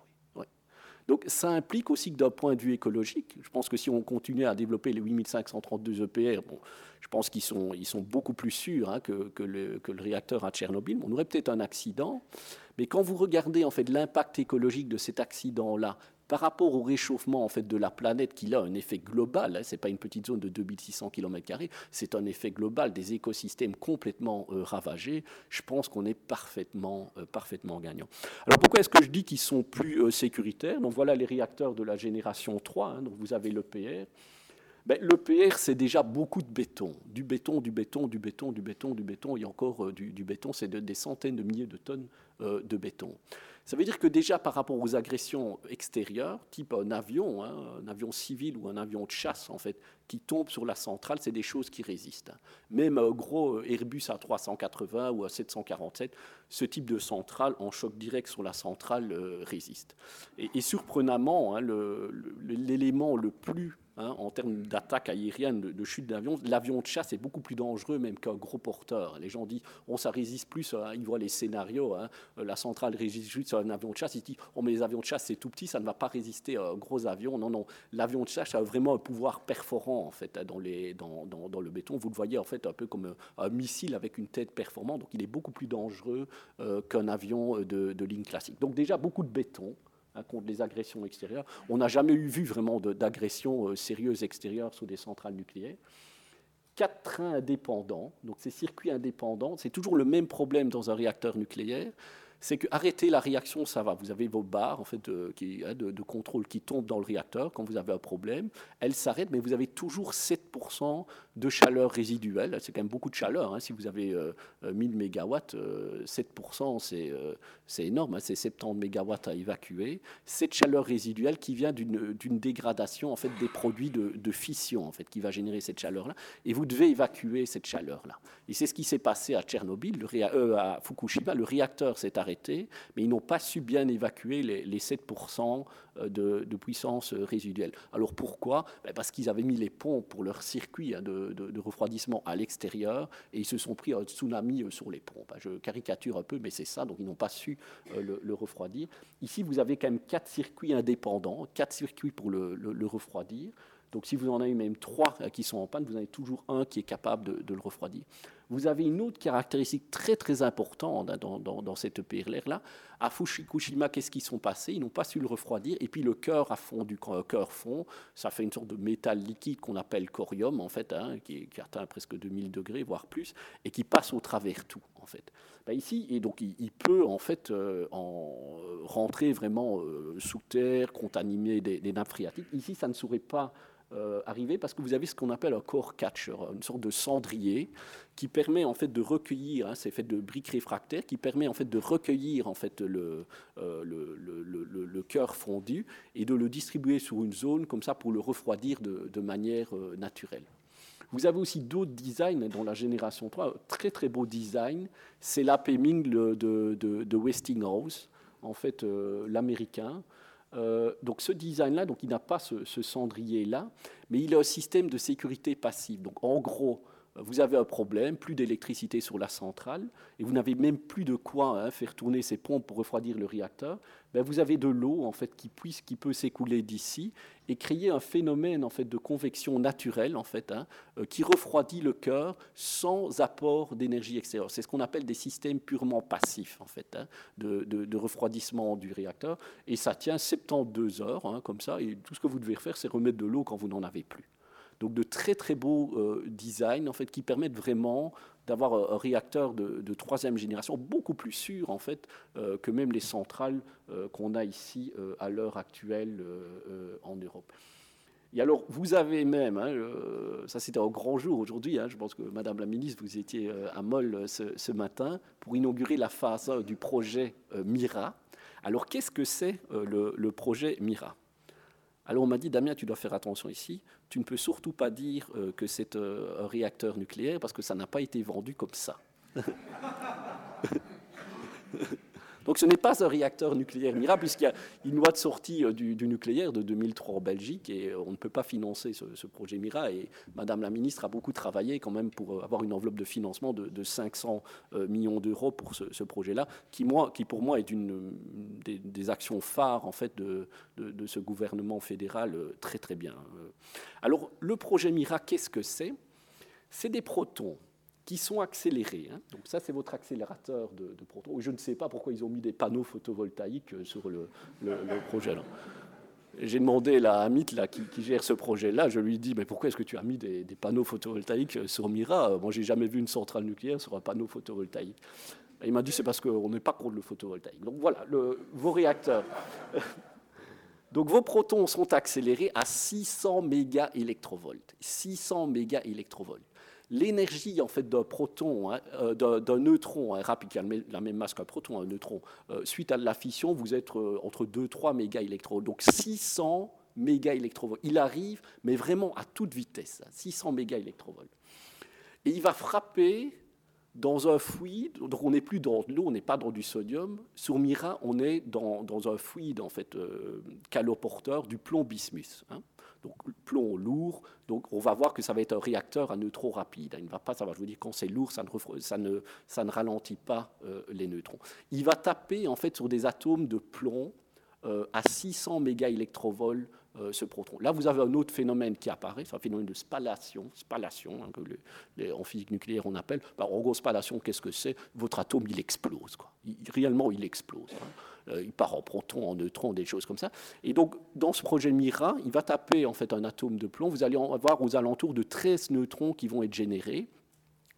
Donc, ça implique aussi que d'un point de vue écologique, je pense que si on continue à développer les 8532 EPR, bon, je pense qu'ils sont beaucoup plus sûrs que le réacteur à Tchernobyl. On aurait peut-être un accident, mais quand vous regardez en fait, l'impact écologique de cet accident-là par rapport au réchauffement en fait, de la planète, qui a un effet global, ce n'est pas une petite zone de 2600 km2, c'est un effet global des écosystèmes complètement ravagés, je pense qu'on est parfaitement gagnant. Alors pourquoi est-ce que je dis qu'ils sont plus sécuritaires ? Donc voilà les réacteurs de la génération 3, donc vous avez l'EPR. L'EPR, c'est déjà beaucoup de béton. Du béton, et encore du béton, c'est des centaines de milliers de tonnes de béton. Ça veut dire que déjà par rapport aux agressions extérieures, type un avion civil ou un avion de chasse en fait, qui tombe sur la centrale, c'est des choses qui résistent. Même un gros Airbus A380 ou A747, ce type de centrale en choc direct sur la centrale résiste. Et surprenamment, l'élément le plus... en termes d'attaque aérienne, de chute d'avion, l'avion de chasse est beaucoup plus dangereux même qu'un gros porteur. Les gens disent, ça résiste plus, ils voient les scénarios, la centrale résiste juste sur un avion de chasse, ils disent, mais les avions de chasse c'est tout petit, ça ne va pas résister à un gros avion. Non, l'avion de chasse a vraiment un pouvoir perforant en fait, dans le béton. Vous le voyez en fait un peu comme un missile avec une tête performante, donc il est beaucoup plus dangereux qu'un avion de ligne classique. Donc déjà beaucoup de béton. Contre les agressions extérieures. On n'a jamais vu vraiment d'agressions sérieuses extérieures sur des centrales nucléaires. 4 trains indépendants, donc ces circuits indépendants, c'est toujours le même problème dans un réacteur nucléaire, c'est qu'arrêter la réaction, ça va. Vous avez vos barres en fait, de contrôle qui tombent dans le réacteur quand vous avez un problème. Elles s'arrêtent, mais vous avez toujours 7% de chaleur résiduelle. C'est quand même beaucoup de chaleur. Si vous avez 1000 mégawatts, 7%, c'est énorme. C'est 70 mégawatts à évacuer. Cette chaleur résiduelle qui vient d'une dégradation en fait, des produits de fission en fait, qui va générer cette chaleur-là. Et vous devez évacuer cette chaleur-là. Et c'est ce qui s'est passé à Tchernobyl, à Fukushima. Le réacteur s'est arrêté. Mais ils n'ont pas su bien évacuer les 7% de puissance résiduelle. Alors pourquoi ? Parce qu'ils avaient mis les pompes pour leur circuit de refroidissement à l'extérieur et ils se sont pris un tsunami sur les pompes. Je caricature un peu, mais c'est ça, donc ils n'ont pas su le refroidir. Ici, vous avez quand même 4 circuits indépendants, 4 circuits pour le refroidir. Donc si vous en avez même 3 qui sont en panne, vous en avez toujours un qui est capable de le refroidir. Vous avez une autre caractéristique très très importante dans cette EPR-là. À Fukushima, qu'est-ce qu'ils sont passés ? Ils n'ont pas su le refroidir. Et puis le cœur a fondu. Quand un cœur fond, ça fait une sorte de métal liquide qu'on appelle corium, en fait, qui atteint presque 2000 degrés, voire plus, et qui passe au travers tout, en fait. Ici, et donc il peut en fait rentrer vraiment sous terre, contaminer des nappes phréatiques. Ici, ça ne saurait pas arriver parce que vous avez ce qu'on appelle un core catcher, une sorte de cendrier qui permet en fait de recueillir, c'est fait de briques réfractaires, qui permet en fait de recueillir en fait le cœur fondu et de le distribuer sur une zone comme ça pour le refroidir de manière naturelle. Vous avez aussi d'autres designs dans la génération 3, un très très beau design, c'est l'AP-Ming de Westinghouse, en fait l'américain. Donc ce design-là, donc il n'a pas ce cendrier-là, mais il a un système de sécurité passive. Donc en gros, vous avez un problème, plus d'électricité sur la centrale, et vous n'avez même plus de quoi faire tourner ces pompes pour refroidir le réacteur. Vous avez de l'eau en fait, qui peut s'écouler d'ici et créer un phénomène en fait, de convection naturelle en fait, qui refroidit le cœur sans apport d'énergie extérieure. C'est ce qu'on appelle des systèmes purement passifs en fait, de refroidissement du réacteur. Et ça tient 72 heures comme ça. Et tout ce que vous devez faire, c'est remettre de l'eau quand vous n'en avez plus. Donc de très très beaux designs en fait, qui permettent vraiment d'avoir un réacteur de troisième génération beaucoup plus sûr en fait que même les centrales qu'on a ici à l'heure actuelle en Europe. Et alors, vous avez même, ça c'était un grand jour aujourd'hui, je pense que Madame la Ministre, vous étiez à Mol ce matin pour inaugurer la phase 1 du projet MYRRHA. Alors, qu'est-ce que c'est le projet MYRRHA ? Alors, on m'a dit, Damien, tu dois faire attention ici, tu ne peux surtout pas dire que c'est un réacteur nucléaire parce que ça n'a pas été vendu comme ça. Donc, ce n'est pas un réacteur nucléaire MYRRHA, puisqu'il y a une loi de sortie du nucléaire de 2003 en Belgique, et on ne peut pas financer ce projet MYRRHA. Et Madame la Ministre a beaucoup travaillé quand même pour avoir une enveloppe de financement de 500 millions d'euros pour ce projet-là, qui pour moi est des actions phares en fait, de ce gouvernement fédéral très, très bien. Alors, le projet MYRRHA, qu'est-ce que c'est ? C'est des protons qui sont accélérés. Donc ça, c'est votre accélérateur de protons. Je ne sais pas pourquoi ils ont mis des panneaux photovoltaïques sur le projet. Là. J'ai demandé à Amit là, qui gère ce projet-là, je lui ai dit, mais pourquoi est-ce que tu as mis des panneaux photovoltaïques sur MYRRHA ? Moi, je n'ai jamais vu une centrale nucléaire sur un panneau photovoltaïque. Et il m'a dit, c'est parce qu'on n'est pas contre le photovoltaïque. Donc voilà, vos réacteurs. Donc vos protons sont accélérés à 600 mégaélectrovolts. 600 mégaélectrovolts. L'énergie en fait, d'un proton, d'un neutron rapide, qui a la même masse qu'un proton, un neutron, suite à la fission, vous êtes entre 2-3 mégaélectrovolts. Donc 600 mégaélectrovolts. Il arrive, mais vraiment à toute vitesse, 600 mégaélectrovolts. Et il va frapper dans un fluide. Donc on n'est plus dans de l'eau, on n'est pas dans du sodium. Sur MYRRHA, on est dans un fluide en fait, caloporteur du plomb bismuth. Donc, plomb lourd, donc on va voir que ça va être un réacteur à neutrons rapides. Il ne va pas savoir, je vous dis, quand c'est lourd, ça ne ralentit pas les neutrons. Il va taper, en fait, sur des atomes de plomb à 600 mégaélectrovolts, ce proton. Là, vous avez un autre phénomène qui apparaît, c'est un phénomène de spallation, que en physique nucléaire, on appelle. En gros, spallation, qu'est-ce que c'est ? Votre atome, il explose, quoi. Réellement, il explose. Il part en proton, en neutron, des choses comme ça. Et donc, dans ce projet MYRRHA, il va taper en fait un atome de plomb. Vous allez en avoir aux alentours de 13 neutrons qui vont être générés,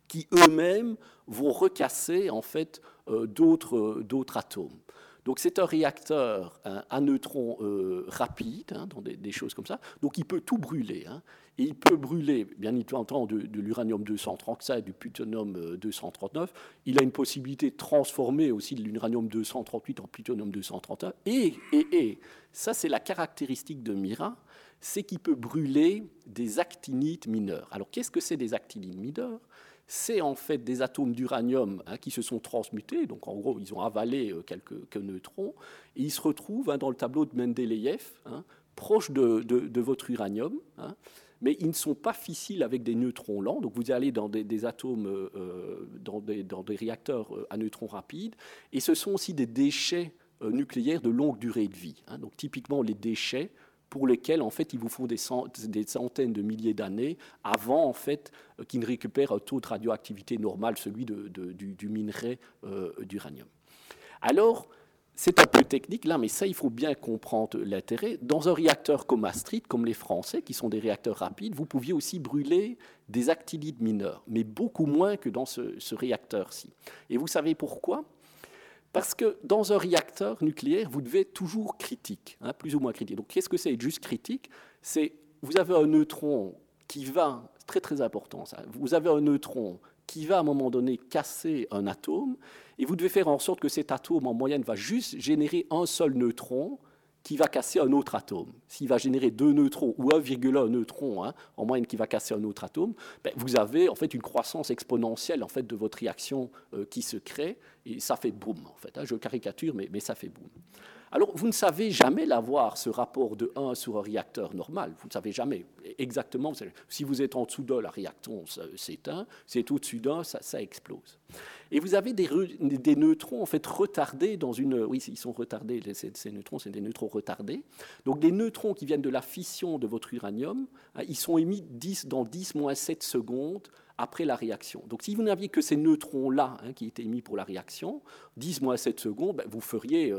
qui eux-mêmes vont recasser en fait d'autres atomes. Donc, c'est un réacteur à neutrons rapides, dans des choses comme ça. Donc, il peut tout brûler. Et il peut brûler, bien évidemment, de l'uranium-237, du plutonium-239. Il a une possibilité de transformer aussi de l'uranium-238 en plutonium-231. Et ça, c'est la caractéristique de MYRRHA, c'est qu'il peut brûler des actinides mineurs. Alors, qu'est-ce que c'est des actinides mineurs ? C'est en fait des atomes d'uranium qui se sont transmutés, donc en gros ils ont avalé quelques neutrons, et ils se retrouvent dans le tableau de Mendeleïev, proche de votre uranium, mais ils ne sont pas fissiles avec des neutrons lents, donc vous allez dans des atomes, dans des réacteurs à neutrons rapides, et ce sont aussi des déchets nucléaires de longue durée de vie, donc typiquement les déchets pour lesquels, en fait, il vous faut des centaines de milliers d'années avant, en fait, qu'ils ne récupèrent un taux de radioactivité normal, celui du minerai d'uranium. Alors, c'est un peu technique, là, mais ça, il faut bien comprendre l'intérêt. Dans un réacteur comme Astrid, comme les Français, qui sont des réacteurs rapides, vous pouviez aussi brûler des actinides mineurs, mais beaucoup moins que dans ce réacteur-ci. Et vous savez pourquoi ? Parce que dans un réacteur nucléaire, vous devez être toujours critique, plus ou moins critique. Donc, qu'est-ce que c'est être juste critique ? C'est vous avez un neutron qui va, c'est très très important ça, vous avez un neutron qui va à un moment donné casser un atome, et vous devez faire en sorte que cet atome en moyenne va juste générer un seul neutron qui va casser un autre atome. S'il va générer 2 neutrons ou 1,1 neutron en moyenne qui va casser un autre atome, vous avez en fait une croissance exponentielle en fait, de votre réaction qui se crée, et ça fait boum en fait. Je caricature, mais ça fait boum. Alors, vous ne savez jamais l'avoir, ce rapport de 1 sur un réacteur normal. Vous ne savez jamais exactement. Si vous êtes en dessous de la réaction s'éteint. Si vous êtes au-dessus d'un, ça explose. Et vous avez des neutrons en fait retardés dans une... Oui, ils sont retardés, ces neutrons, c'est des neutrons retardés. Donc, des neutrons qui viennent de la fission de votre uranium, ils sont émis dans 10-7 secondes après la réaction. Donc, si vous n'aviez que ces neutrons-là qui étaient émis pour la réaction, 10-7 secondes, vous feriez...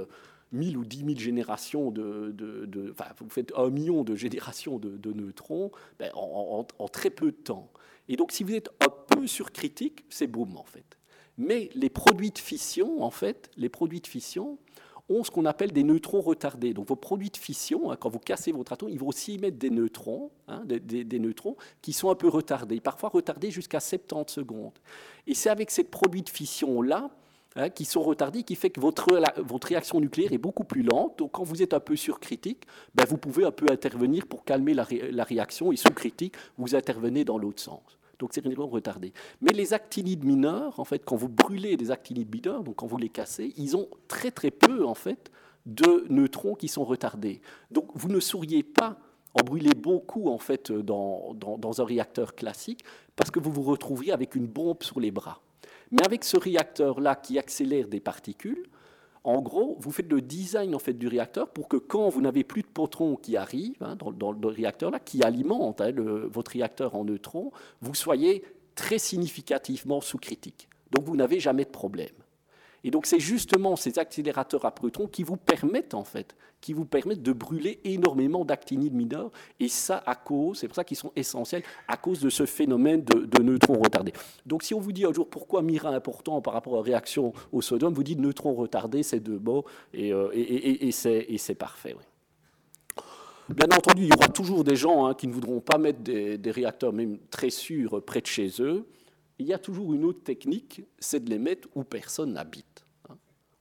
1000 ou 10 000 générations enfin, vous faites 1 million de générations de neutrons en très peu de temps. Et donc, si vous êtes un peu sur critique, c'est boum en fait. Mais les produits de fission, en fait, les produits de fission ont ce qu'on appelle des neutrons retardés. Donc vos produits de fission, hein, quand vous cassez votre atome, ils vont aussi émettre des neutrons, hein, des neutrons qui sont un peu retardés, parfois retardés jusqu'à 70 secondes. Et c'est avec ces produits de fission-là, hein, qui sont retardés, qui fait que votre réaction nucléaire est beaucoup plus lente. Donc quand vous êtes un peu sur critique, ben, vous pouvez un peu intervenir pour calmer la réaction, et sous critique, vous intervenez dans l'autre sens. Donc, c'est relativement retardé. Mais les actinides mineurs, en fait, quand vous brûlez des actinides mineurs, donc quand vous les cassez, ils ont très, très peu, en fait, de neutrons qui sont retardés. Donc, vous ne sauriez pas en brûler beaucoup, en fait, dans un réacteur classique parce que vous vous retrouveriez avec une bombe sur les bras. Mais avec ce réacteur-là qui accélère des particules, en gros, vous faites le design, en fait, du réacteur pour que quand vous n'avez plus de neutrons qui arrivent, hein, dans le réacteur là, qui alimente, hein, votre réacteur en neutrons, vous soyez très significativement sous critique. Donc, vous n'avez jamais de problème. Et donc, c'est justement ces accélérateurs à protons qui vous permettent, en fait, de brûler énormément d'actinides mineures. Et ça, c'est pour ça qu'ils sont essentiels, à cause de ce phénomène de neutrons retardés. Donc, si on vous dit un jour pourquoi MYRRHA est important par rapport à la réaction au sodium, vous dites neutrons retardés, c'est deux mots, et c'est parfait, oui. Bien entendu, il y aura toujours des gens, hein, qui ne voudront pas mettre des réacteurs, même très sûrs, près de chez eux. Il y a toujours une autre technique, c'est de les mettre où personne n'habite.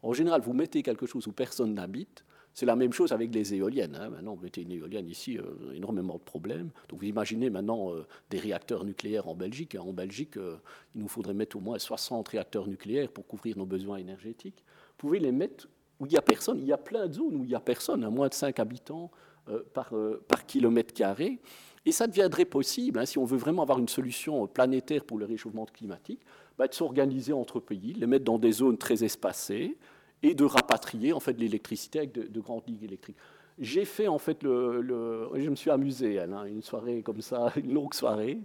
En général, vous mettez quelque chose où personne n'habite. C'est la même chose avec les éoliennes. Maintenant, vous mettez une éolienne ici, énormément de problèmes. Donc, vous imaginez maintenant des réacteurs nucléaires en Belgique. En Belgique, il nous faudrait mettre au moins 60 réacteurs nucléaires pour couvrir nos besoins énergétiques. Vous pouvez les mettre où il n'y a personne. Il y a plein de zones où il n'y a personne, à moins de 5 habitants par kilomètre carré. Et ça deviendrait possible, hein, si on veut vraiment avoir une solution planétaire pour le réchauffement climatique, bah, de s'organiser entre pays, les mettre dans des zones très espacées et de rapatrier en fait, de l'électricité avec de grandes ligues électriques. J'ai fait, en fait, je me suis amusé, hein, une soirée comme ça, une longue soirée.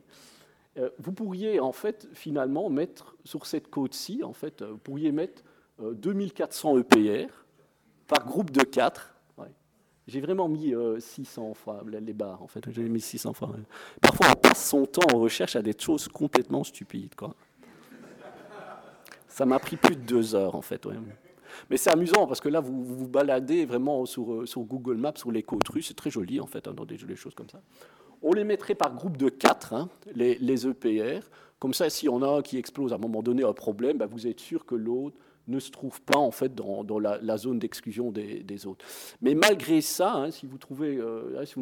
Vous pourriez, en fait, finalement, mettre sur cette côte-ci, en fait, vous pourriez mettre 2400 EPR par groupe de 4. J'ai vraiment mis 600 fois les barres, en fait. J'ai mis 600 fois. Parfois, on passe son temps en recherche à des choses complètement stupides, quoi. Ça m'a pris plus de 2 heures, en fait. Ouais. Mais c'est amusant, parce que là, vous vous baladez vraiment sur Google Maps, sur les côtes russes. C'est très joli, en fait, hein, dans des choses comme ça. On les mettrait par groupe de 4, hein, les EPR. Comme ça, s'il y en a un qui explose à un moment donné un problème, bah, vous êtes sûr que l'autre ne se trouve pas en fait dans la zone d'exclusion des autres. Mais malgré ça, hein, si vous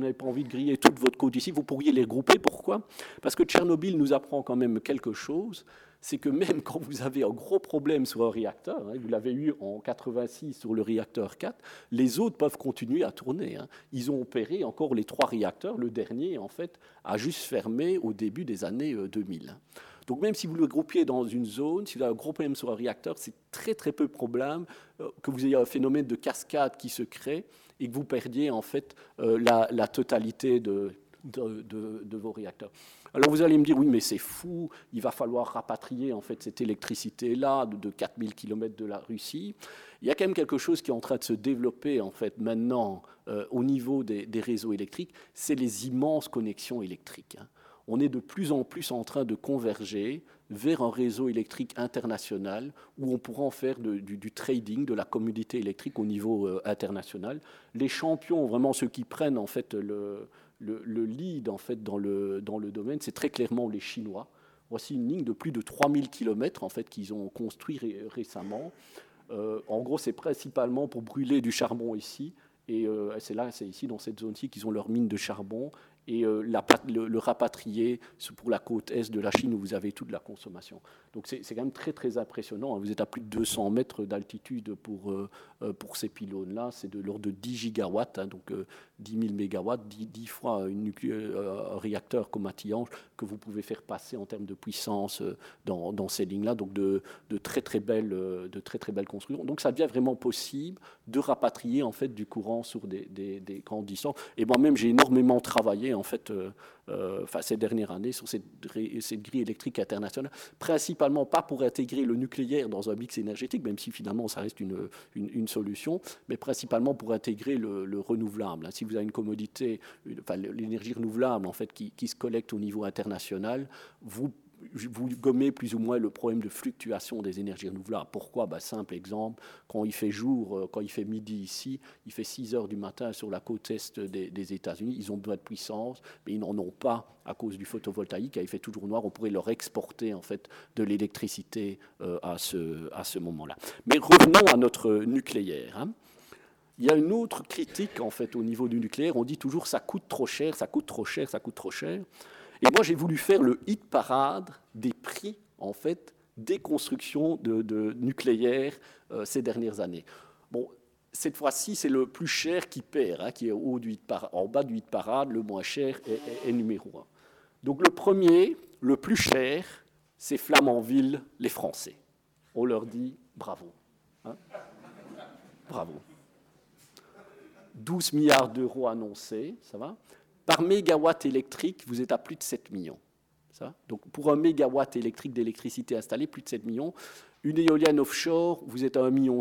n'avez pas envie de griller toute votre côte ici, vous pourriez les regrouper. Pourquoi ? Parce que Tchernobyl nous apprend quand même quelque chose, c'est que même quand vous avez un gros problème sur un réacteur, hein, vous l'avez eu en 86 sur le réacteur 4, les autres peuvent continuer à tourner. Hein. Ils ont opéré encore les 3 réacteurs, le dernier en fait a juste fermé au début des années 2000. Donc même si vous le groupiez dans une zone, si vous avez un gros problème sur un réacteur, c'est très très peu probable que vous ayez un phénomène de cascade qui se crée et que vous perdiez en fait la totalité de vos réacteurs. Alors vous allez me dire, oui mais c'est fou, il va falloir rapatrier en fait cette électricité-là de 4000 km de la Russie. Il y a quand même quelque chose qui est en train de se développer en fait maintenant au niveau des réseaux électriques, c'est les immenses connexions électriques, hein. On est de plus en plus en train de converger vers un réseau électrique international où on pourra en faire du trading, de la commodité électrique au niveau international. Les champions, vraiment ceux qui prennent en fait le lead en fait dans le domaine, c'est très clairement les Chinois. Voici une ligne de plus de 3000 km en fait, qu'ils ont construit récemment. En gros, c'est principalement pour brûler du charbon ici. Et c'est ici, dans cette zone-ci, qu'ils ont leur mine de charbon. Et le rapatrier pour la côte est de la Chine où vous avez toute la consommation. Donc c'est quand même très très impressionnant. Vous êtes à plus de 200 mètres d'altitude pour ces pylônes-là. C'est de l'ordre de 10 gigawatts, hein, donc 10 000 mégawatts, 10 fois un réacteur comme à Tillange que vous pouvez faire passer en termes de puissance dans ces lignes-là. Donc de très très belles constructions. Donc ça devient vraiment possible de rapatrier en fait du courant sur des grandes distances. Et moi-même j'ai énormément travaillé en fait, ces dernières années sur cette grille électrique internationale, principalement pas pour intégrer le nucléaire dans un mix énergétique, même si finalement ça reste une solution, mais principalement pour intégrer le renouvelable. Si vous avez une commodité, l'énergie renouvelable en fait, qui se collecte au niveau international, vous vous gommez plus ou moins le problème de fluctuation des énergies renouvelables. Pourquoi ? Simple exemple, quand il fait jour, quand il fait midi ici, il fait 6 heures du matin sur la côte est des États-Unis. Ils ont besoin de puissance, mais ils n'en ont pas à cause du photovoltaïque. Il fait toujours noir. On pourrait leur exporter en fait, de l'électricité à ce moment-là. Mais revenons à notre nucléaire. Il y a une autre critique en fait, au niveau du nucléaire. On dit toujours ça coûte trop cher, ça coûte trop cher, ça coûte trop cher. Et moi, j'ai voulu faire le hit parade des prix, en fait, des constructions de nucléaires ces dernières années. Bon, cette fois-ci, c'est le plus cher qui perd, qui est au haut du hit parade, en bas du hit parade, le moins cher est numéro 1. Donc le premier, le plus cher, c'est Flamanville, les Français. On leur dit bravo. Bravo. 12 milliards d'euros annoncés, ça va ? Par mégawatt électrique, vous êtes à plus de 7 millions. Ça, donc, pour un mégawatt électrique d'électricité installée, plus de 7 millions. Une éolienne offshore, vous êtes à 1,6 million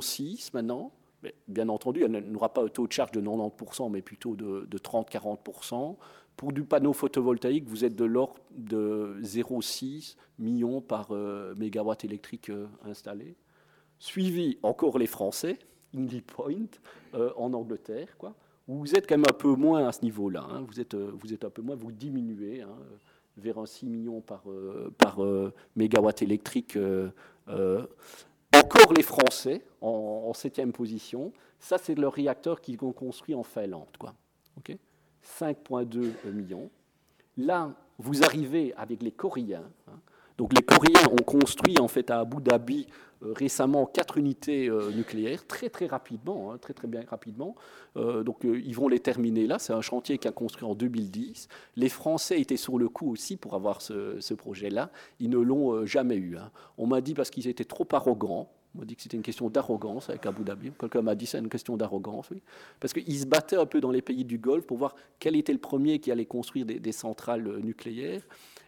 maintenant. Mais, bien entendu, elle n'aura pas un taux de charge de 90%, mais plutôt de 30-40%. Pour du panneau photovoltaïque, vous êtes de l'ordre de 0,6 millions par mégawatt électrique installé. Suivi, encore les Français, Hinkley Point, en Angleterre, quoi. Vous êtes quand même un peu moins à ce niveau-là. Vous êtes un peu moins, vous diminuez vers un 6 millions par mégawatt électrique. Encore les Français en 7e position. Ça, c'est leur réacteur qu'ils ont construit en Finlande. Okay. 5,2 millions. Là, vous arrivez avec les Coréens. Donc les Coréens ont construit en fait à Abu Dhabi récemment 4 unités nucléaires très rapidement, très bien rapidement. Donc ils vont les terminer là. C'est un chantier qui a construit en 2010. Les Français étaient sur le coup aussi pour avoir ce projet-là. Ils ne l'ont jamais eu. On m'a dit parce qu'ils étaient trop arrogants. On m'a dit que c'était une question d'arrogance avec Abu Dhabi. Quelqu'un m'a dit que c'est une question d'arrogance, oui. Parce qu'ils se battaient un peu dans les pays du Golfe pour voir quel était le premier qui allait construire des centrales nucléaires.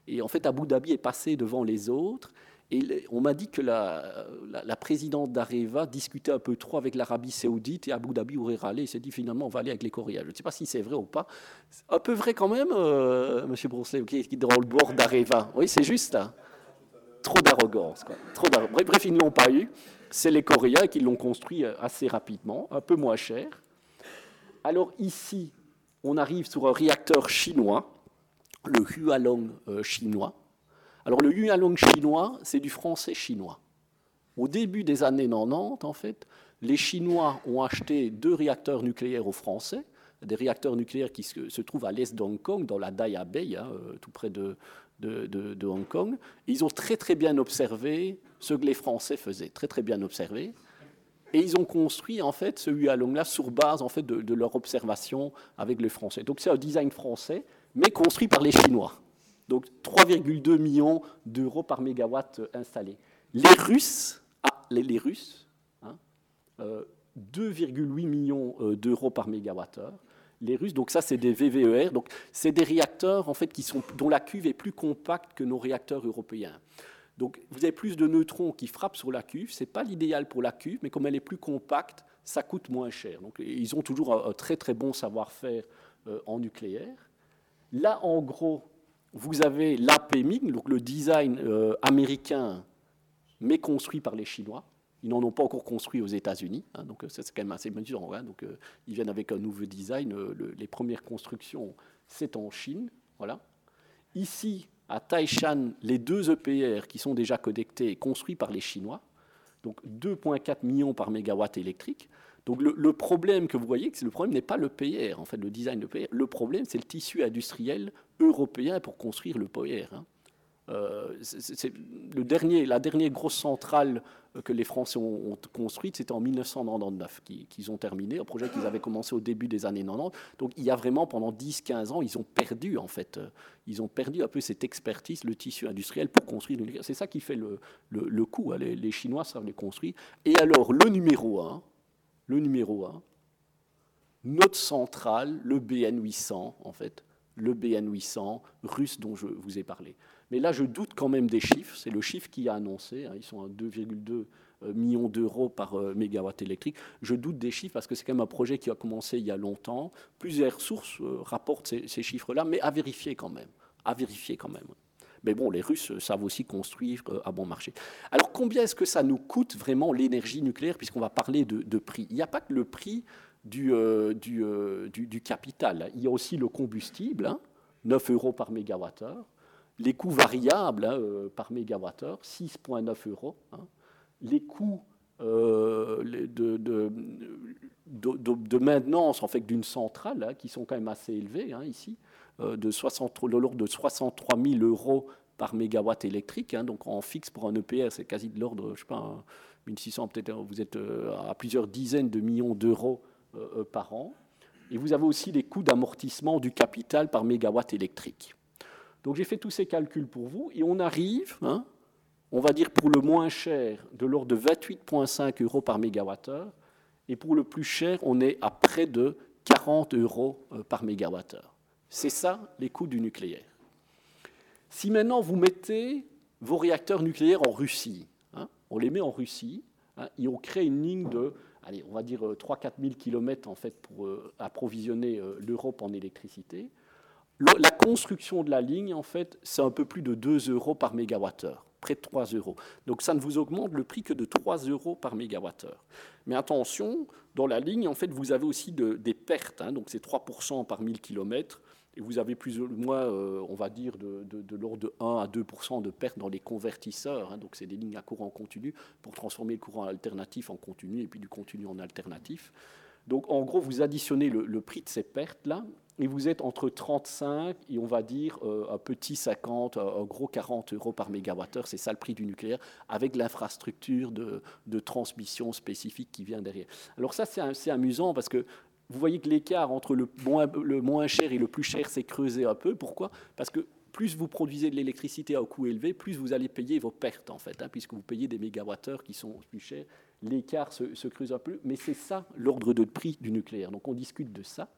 Et en fait, Abu Dhabi est passé devant les autres. Et on m'a dit que la présidente d'Areva discutait un peu trop avec l'Arabie Saoudite et Abu Dhabi aurait râlé. Il s'est dit finalement, on va aller avec les Coréens. Je ne sais pas si c'est vrai ou pas. Un peu vrai quand même, M. Brosselet, qui est dans le bord d'Areva. Oui, c'est juste. Trop d'arrogance, quoi. Bref, ils ne l'ont pas eu. C'est les Coréens qui l'ont construit assez rapidement, un peu moins cher. Alors ici, on arrive sur un réacteur chinois, le Hualong chinois. Alors le Hualong chinois, c'est du français chinois. Au début des années 90, en fait, les Chinois ont acheté 2 réacteurs nucléaires aux Français, des réacteurs nucléaires qui se trouvent à l'est d'Hong Kong, dans la Daya Bay, tout près de Hong Kong. Ils ont très bien observé ce que les Français faisaient, très bien observé. Et ils ont construit en fait ce Hualong-là sur base en fait de leur observation avec les Français. Donc c'est un design français, mais construit par les Chinois. Donc 3,2 millions d'euros par mégawatt installé. Les Russes, 2,8 millions d'euros par mégawattheure. Les Russes, donc ça, c'est des VVER. Donc c'est des réacteurs en fait, dont la cuve est plus compacte que nos réacteurs européens. Donc vous avez plus de neutrons qui frappent sur la cuve. Ce n'est pas l'idéal pour la cuve, mais comme elle est plus compacte, ça coûte moins cher. Donc ils ont toujours un très bon savoir-faire en nucléaire. Là, en gros, vous avez l'APMing, donc le design américain, mais construit par les Chinois. Ils n'en ont pas encore construit aux États-Unis, donc ça c'est quand même assez mesurant. Donc ils viennent avec un nouveau design. Les premières constructions, c'est en Chine. Voilà. Ici, à Taishan, les 2 EPR qui sont déjà connectés et construits par les Chinois, donc 2,4 millions par mégawatt électrique. Donc le problème que vous voyez, le problème n'est pas l'EPR, en fait, le design de l'EPR. Le problème, c'est le tissu industriel européen pour construire l'EPR. C'est la dernière grosse centrale que les Français ont construite, c'était en 1999 qu'ils ont terminé, un projet qu'ils avaient commencé au début des années 90. Donc il y a vraiment, pendant 10-15 ans, ils ont perdu un peu cette expertise, le tissu industriel pour construire. C'est ça qui fait le coup. Les Chinois savent les construire. Et alors, le numéro 1, notre centrale, le BN800, en fait, le BN800 russe dont je vous ai parlé. Mais là, je doute quand même des chiffres. C'est le chiffre qui a annoncé. Ils sont à 2,2 millions d'euros par mégawatt électrique. Je doute des chiffres parce que c'est quand même un projet qui a commencé il y a longtemps. Plusieurs sources rapportent ces chiffres-là, mais à vérifier quand même. Mais bon, les Russes savent aussi construire à bon marché. Alors, combien est-ce que ça nous coûte vraiment l'énergie nucléaire, puisqu'on va parler de prix? Il n'y a pas que le prix du capital. Il y a aussi le combustible, hein, 9 € par mégawattheure. Les coûts variables par mégawattheure, 6,9 €. Hein. Les coûts de maintenance en fait, d'une centrale, hein, qui sont quand même assez élevés, hein, ici, de l'ordre de 63 000 € par mégawatt électrique. Hein, donc en fixe pour un EPR, c'est quasi de l'ordre, je ne sais pas, 1600, peut-être, vous êtes à plusieurs dizaines de millions d'euros par an. Et vous avez aussi les coûts d'amortissement du capital par mégawatt électrique. Donc j'ai fait tous ces calculs pour vous et on arrive, hein, on va dire pour le moins cher, de l'ordre de 28,5 € par mégawattheure, et pour le plus cher, on est à près de 40 € par mégawattheure. C'est ça les coûts du nucléaire. Si maintenant vous mettez vos réacteurs nucléaires en Russie, hein, on les met en Russie, hein, et on crée une ligne de, allez, on va dire 3-4 000 km en fait, pour approvisionner l'Europe en électricité. La construction de la ligne, en fait, c'est un peu plus de 2 € par mégawattheure, près de 3 €. Donc ça ne vous augmente le prix que de 3 € par mégawattheure. Mais attention, dans la ligne, en fait, vous avez aussi des pertes. Hein, donc c'est 3% par 1000 km. Et vous avez plus ou moins, on va dire, de l'ordre de 1 à 2% de pertes dans les convertisseurs. Hein, donc c'est des lignes à courant continu pour transformer le courant alternatif en continu et puis du continu en alternatif. Donc en gros, vous additionnez le prix de ces pertes-là. Et vous êtes entre 35 et on va dire un petit 50, un gros 40 € par mégawattheure. C'est ça le prix du nucléaire, avec l'infrastructure de transmission spécifique qui vient derrière. Alors ça, c'est amusant parce que vous voyez que l'écart entre le moins cher et le plus cher s'est creusé un peu. Pourquoi ? Parce que plus vous produisez de l'électricité à un coût élevé, plus vous allez payer vos pertes, en fait, hein, puisque vous payez des mégawattheures qui sont plus chers. L'écart se creuse un peu, mais c'est ça l'ordre de prix du nucléaire. Donc on discute de ça.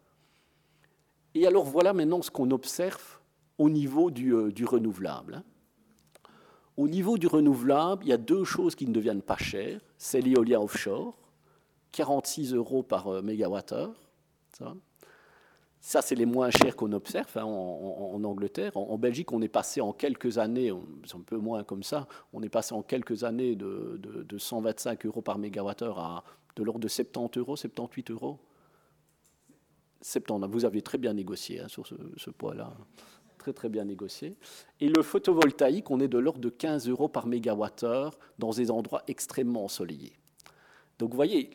Et alors voilà maintenant ce qu'on observe au niveau du renouvelable. Au niveau du renouvelable, il y a deux choses qui ne deviennent pas chères. C'est l'éolien offshore, 46 € par mégawattheure. Ça, c'est les moins chers qu'on observe, hein, en Angleterre. En Belgique, on est passé en quelques années, c'est un peu moins comme ça, on est passé en quelques années de 125 € par mégawattheure à de l'ordre de 70 €, 78 €. 70, vous avez très bien négocié, hein, sur ce poids-là, très très bien négocié. Et le photovoltaïque, on est de l'ordre de 15 € par mégawattheure dans des endroits extrêmement ensoleillés. Donc vous voyez,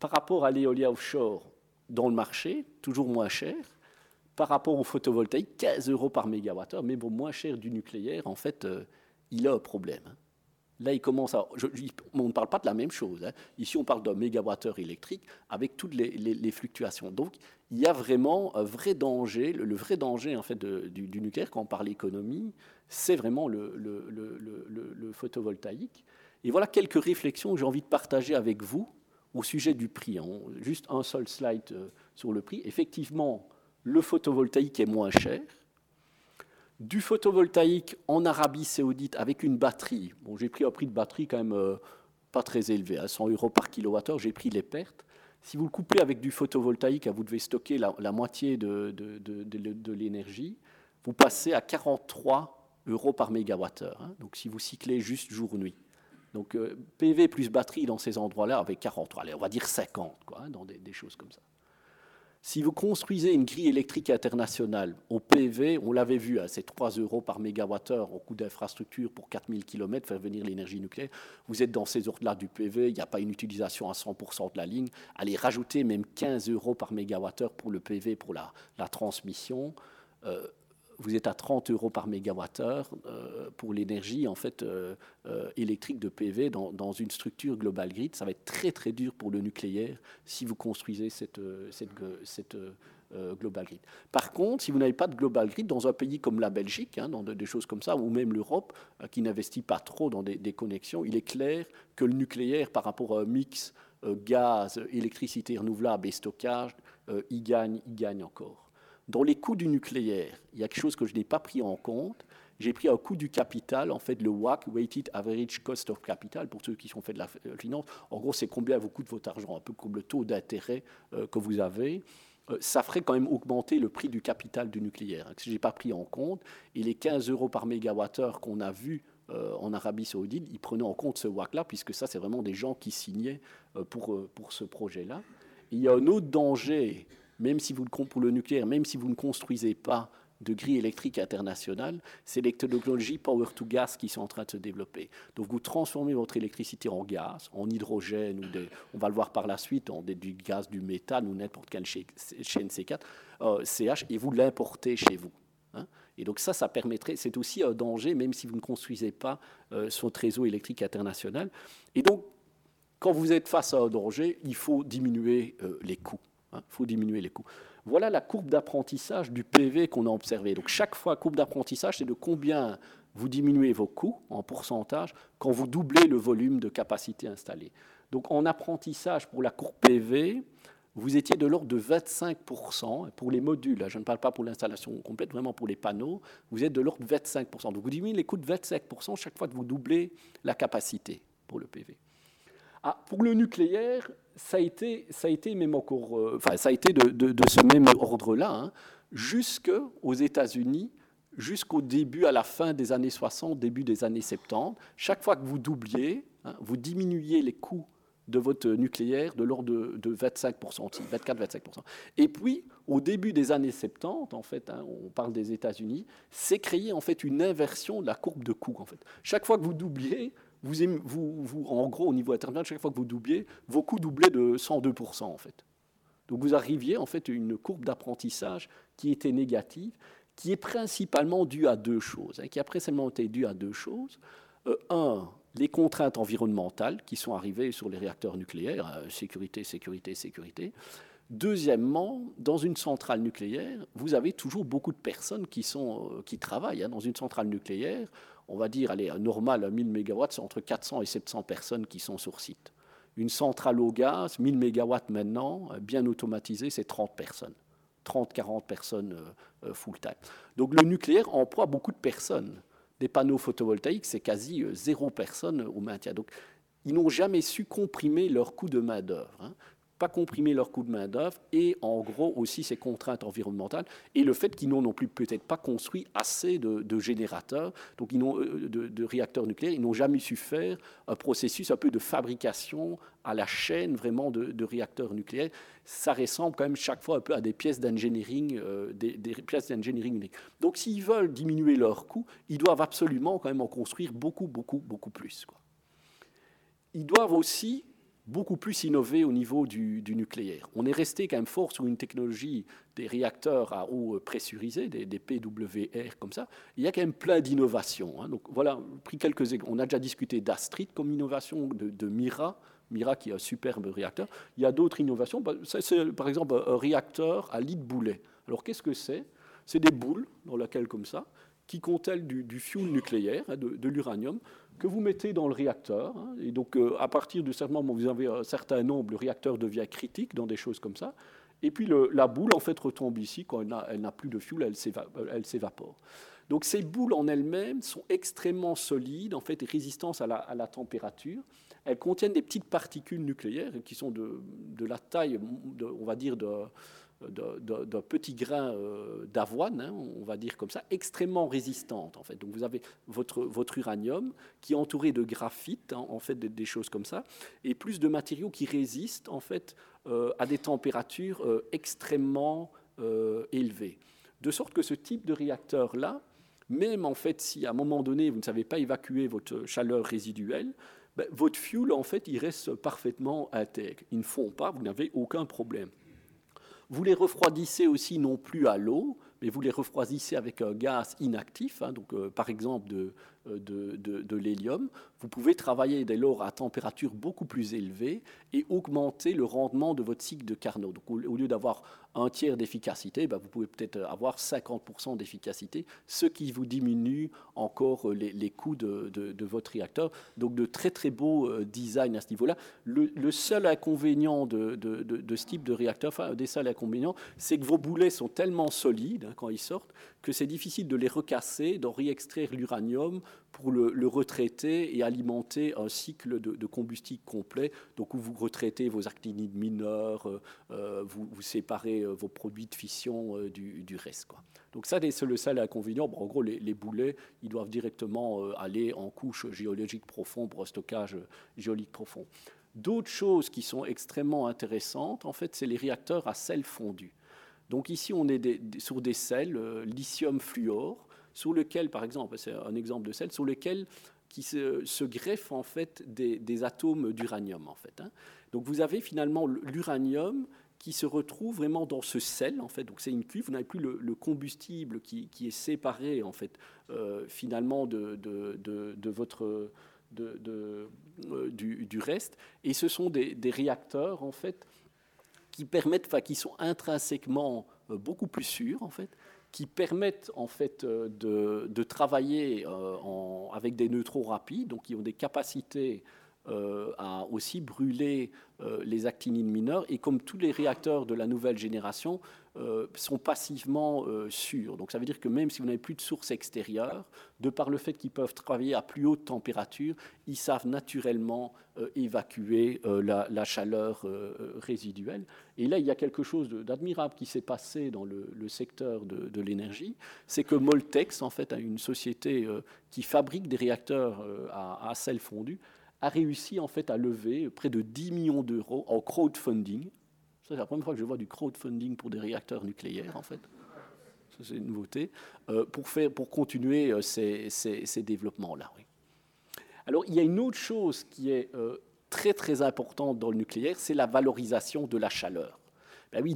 par rapport à l'éolien offshore dans le marché, toujours moins cher, par rapport au photovoltaïque, 15 € par mégawattheure, mais bon, moins cher du nucléaire, en fait, il a un problème. Hein. Là, il commence à... on ne parle pas de la même chose. Hein. Ici, on parle d'un mégawattheure électrique avec toutes les fluctuations. Donc, il y a vraiment un vrai danger. Le vrai danger en fait, du nucléaire, quand on parle économie, c'est vraiment le photovoltaïque. Et voilà quelques réflexions que j'ai envie de partager avec vous au sujet du prix. Hein. Juste un seul slide sur le prix. Effectivement, le photovoltaïque est moins cher. Du photovoltaïque en Arabie Saoudite avec une batterie. Bon, j'ai pris un prix de batterie quand même pas très élevé, à 100 € par kilowattheure, j'ai pris les pertes. Si vous le couplez avec du photovoltaïque, vous devez stocker la moitié de l'énergie, vous passez à 43 € par mégawattheure. Hein, donc si vous cyclez juste jour-nuit. Donc PV plus batterie dans ces endroits-là avec 43, allez, on va dire 50, quoi, hein, dans des choses comme ça. Si vous construisez une grille électrique internationale au PV, on l'avait vu, hein, c'est 3 € par mégawattheure au coût d'infrastructure pour 4000 km, faire venir l'énergie nucléaire. Vous êtes dans ces ordres-là du PV, il n'y a pas une utilisation à 100% de la ligne. Allez, rajoutez même 15 € par mégawattheure pour le PV, pour la transmission. Vous êtes à 30 € par mégawattheure pour l'énergie en fait, électrique de PV dans une structure global grid. Ça va être très très dur pour le nucléaire si vous construisez cette global grid. Par contre, si vous n'avez pas de global grid dans un pays comme la Belgique, hein, dans des choses comme ça, ou même l'Europe qui n'investit pas trop dans des connexions, il est clair que le nucléaire par rapport à un mix gaz, électricité renouvelable et stockage, il gagne encore. Dans les coûts du nucléaire, il y a quelque chose que je n'ai pas pris en compte. J'ai pris un coût du capital, en fait, le WACC, Weighted Average Cost of Capital, pour ceux qui sont faits de la finance. En gros, c'est combien vous coûte votre argent, un peu comme le taux d'intérêt que vous avez. ça ferait quand même augmenter le prix du capital du nucléaire, hein, que je n'ai pas pris en compte. Et les 15 euros par mégawattheure qu'on a vu en Arabie Saoudite, ils prenaient en compte ce WAC-là, puisque ça, c'est vraiment des gens qui signaient pour ce projet-là. Et il y a un autre danger, même si vous pour le nucléaire, même si vous ne construisez pas de grille électrique internationale, c'est les technologies power-to-gas qui sont en train de se développer. Donc vous transformez votre électricité en gaz, en hydrogène, ou on va le voir par la suite, en du gaz, du méthane ou n'importe quel CH4, et vous l'importez chez vous. Hein. Et donc ça permettrait, c'est aussi un danger, même si vous ne construisez pas votre réseau électrique international. Et donc, quand vous êtes face à un danger, il faut diminuer les coûts. Hein. Il faut diminuer les coûts. Voilà la courbe d'apprentissage du PV qu'on a observée. Donc chaque fois, courbe d'apprentissage, c'est de combien vous diminuez vos coûts en pourcentage quand vous doublez le volume de capacité installée. Donc en apprentissage, pour la courbe PV, vous étiez de l'ordre de 25%. Pour les modules, je ne parle pas pour l'installation complète, vraiment pour les panneaux, vous êtes de l'ordre de 25%. Donc vous diminuez les coûts de 25% chaque fois que vous doublez la capacité pour le PV. Ah, pour le nucléaire, ça a été de ce même ordre-là, hein, jusqu'aux États-Unis, jusqu'au début, à la fin des années 60, début des années 70. Chaque fois que vous doubliez, hein, vous diminuiez les coûts de votre nucléaire de l'ordre de 25%, 24-25%. Et puis, au début des années 70, en fait, hein, on parle des États-Unis, s'est créée en fait une inversion de la courbe de coûts. En fait. Chaque fois que vous doubliez, vous, en gros, au niveau international, chaque fois que vous doubliez, vos coûts doublaient de 102%, en fait. Donc, vous arriviez, en fait, à une courbe d'apprentissage qui était négative, qui est principalement due à deux choses, hein, qui a principalement été due à deux choses. Un, les contraintes environnementales qui sont arrivées sur les réacteurs nucléaires, sécurité. Deuxièmement, dans une centrale nucléaire, vous avez toujours beaucoup de personnes qui travaillent, hein, dans une centrale nucléaire. On va dire, allez, normal, à 1000 MW, c'est entre 400 et 700 personnes qui sont sur site. Une centrale au gaz, 1000 MW maintenant, bien automatisée, c'est 30 personnes. 30-40 personnes full-time. Donc le nucléaire emploie beaucoup de personnes. Des panneaux photovoltaïques, c'est quasi zéro personne au maintien. Donc ils n'ont jamais su comprimer leur coût de main-d'œuvre. Hein. Pas comprimer leur coût de main-d'œuvre et en gros aussi ces contraintes environnementales et le fait qu'ils n'ont non plus peut-être pas construit assez de générateurs, donc ils n'ont, de réacteurs nucléaires, ils n'ont jamais su faire un processus un peu de fabrication à la chaîne vraiment de réacteurs nucléaires. Ça ressemble quand même chaque fois un peu à des pièces d'engineering des pièces d'engineering uniques. Donc s'ils veulent diminuer leurs coûts, ils doivent absolument quand même en construire beaucoup plus, quoi. Ils doivent aussi beaucoup plus innové au niveau du nucléaire. On est resté quand même fort sur une technologie des réacteurs à eau pressurisée, des PWR comme ça. Il y a quand même plein d'innovations. Hein. Donc voilà, pris quelques exemples. On a déjà discuté d'Astrid comme innovation, de MYRRHA qui est un superbe réacteur. Il y a d'autres innovations. C'est par exemple un réacteur à lit de boulet. Alors qu'est-ce que c'est ? C'est des boules dans lesquelles comme ça qui contiennent du fuel nucléaire, de l'uranium, que vous mettez dans le réacteur. Hein, et donc, à partir de certain moment, vous avez un certain nombre, le réacteur devient critique dans des choses comme ça. Et puis, la boule, en fait, retombe ici. Quand elle n'a plus de fuel, elle s'évapore. Donc, ces boules en elles-mêmes sont extrêmement solides, en fait, résistantes à la température. Elles contiennent des petites particules nucléaires qui sont de la taille, on va dire, d'un petit grain d'avoine, hein, on va dire comme ça, extrêmement résistante en fait. Donc vous avez votre uranium qui est entouré de graphite, hein, en fait des choses comme ça, et plus de matériaux qui résistent en fait à des températures extrêmement élevées. De sorte que ce type de réacteur là, même en fait si à un moment donné vous ne savez pas évacuer votre chaleur résiduelle, ben, votre fuel en fait il reste parfaitement intègre. Ils ne fond pas, vous n'avez aucun problème. Vous les refroidissez aussi non plus à l'eau, mais vous les refroidissez avec un gaz inactif, hein, donc, par exemple de l'hélium. Vous pouvez travailler dès lors à température beaucoup plus élevée et augmenter le rendement de votre cycle de Carnot. Donc, au lieu d'avoir un tiers d'efficacité, ben, vous pouvez peut-être avoir 50% d'efficacité, ce qui vous diminue encore les coûts de votre réacteur. Donc de très beaux designs à ce niveau-là. Le seul inconvénient de ce type de réacteur, enfin, des seuls inconvénients, c'est que vos boulets sont tellement solides, hein, quand ils sortent, que c'est difficile de les recasser, d'en réextraire l'uranium pour le retraiter et alimenter un cycle de combustible complet, donc où vous retraitez vos actinides mineures, vous séparez vos produits de fission du reste, quoi. Donc ça, c'est le seul inconvénient. Bon, en gros, les boulets, ils doivent directement aller en couche géologique profonde pour un stockage géologique profond. D'autres choses qui sont extrêmement intéressantes, en fait, c'est les réacteurs à sel fondu. Donc ici, on est sur des sels lithium-fluor, sur lequel, par exemple, c'est un exemple de sel, sur lequel qui se greffent en fait des atomes d'uranium, en fait, hein. Donc vous avez finalement l'uranium qui se retrouve vraiment dans ce sel, en fait. Donc c'est une cuve, vous n'avez plus le combustible qui est séparé, en fait, finalement de votre... du reste, et ce sont des réacteurs en fait qui permettent, enfin qui sont intrinsèquement beaucoup plus sûrs en fait, qui permettent en fait de travailler avec des neutrons rapides, donc qui ont des capacités à aussi brûler les actinines mineures, et comme tous les réacteurs de la nouvelle génération sont passivement sûrs. Donc ça veut dire que même si vous n'avez plus de sources extérieures, de par le fait qu'ils peuvent travailler à plus haute température, ils savent naturellement évacuer la chaleur résiduelle. Et là, il y a quelque chose d'admirable qui s'est passé dans le secteur de l'énergie, c'est que Moltex, en fait, une société qui fabrique des réacteurs à sel fondu, a réussi en fait à lever près de 10 millions d'euros en crowdfunding. Ça, c'est la première fois que je vois du crowdfunding pour des réacteurs nucléaires, en fait. Ça, c'est une nouveauté, pour continuer ces développements-là. Oui. Alors, il y a une autre chose qui est très, très importante dans le nucléaire, c'est la valorisation de la chaleur. Ben oui,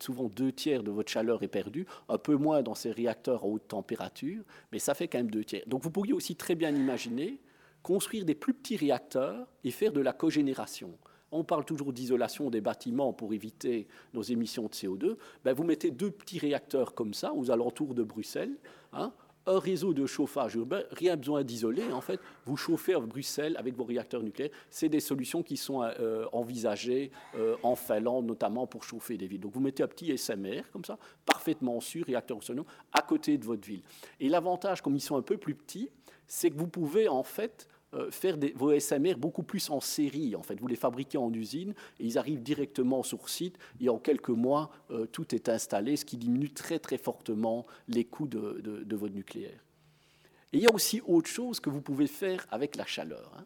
souvent deux tiers de votre chaleur est perdue, un peu moins dans ces réacteurs à haute température, mais ça fait quand même 2/3. Donc, vous pourriez aussi très bien imaginer construire des plus petits réacteurs et faire de la cogénération. On parle toujours d'isolation des bâtiments pour éviter nos émissions de CO2. Ben vous mettez 2 petits réacteurs comme ça, aux alentours de Bruxelles, hein, un réseau de chauffage urbain, rien besoin d'isoler. En fait, vous chauffez à Bruxelles avec vos réacteurs nucléaires. C'est des solutions qui sont envisagées en Finlande, notamment pour chauffer des villes. Donc vous mettez un petit SMR comme ça, parfaitement sûr, réacteur autonome, à côté de votre ville. Et l'avantage, comme ils sont un peu plus petits, c'est que vous pouvez en fait faire vos SMR beaucoup plus en série. En fait, vous les fabriquez en usine et ils arrivent directement sur site. Et en quelques mois, tout est installé, ce qui diminue très très fortement les coûts de votre nucléaire. Et il y a aussi autre chose que vous pouvez faire avec la chaleur, hein.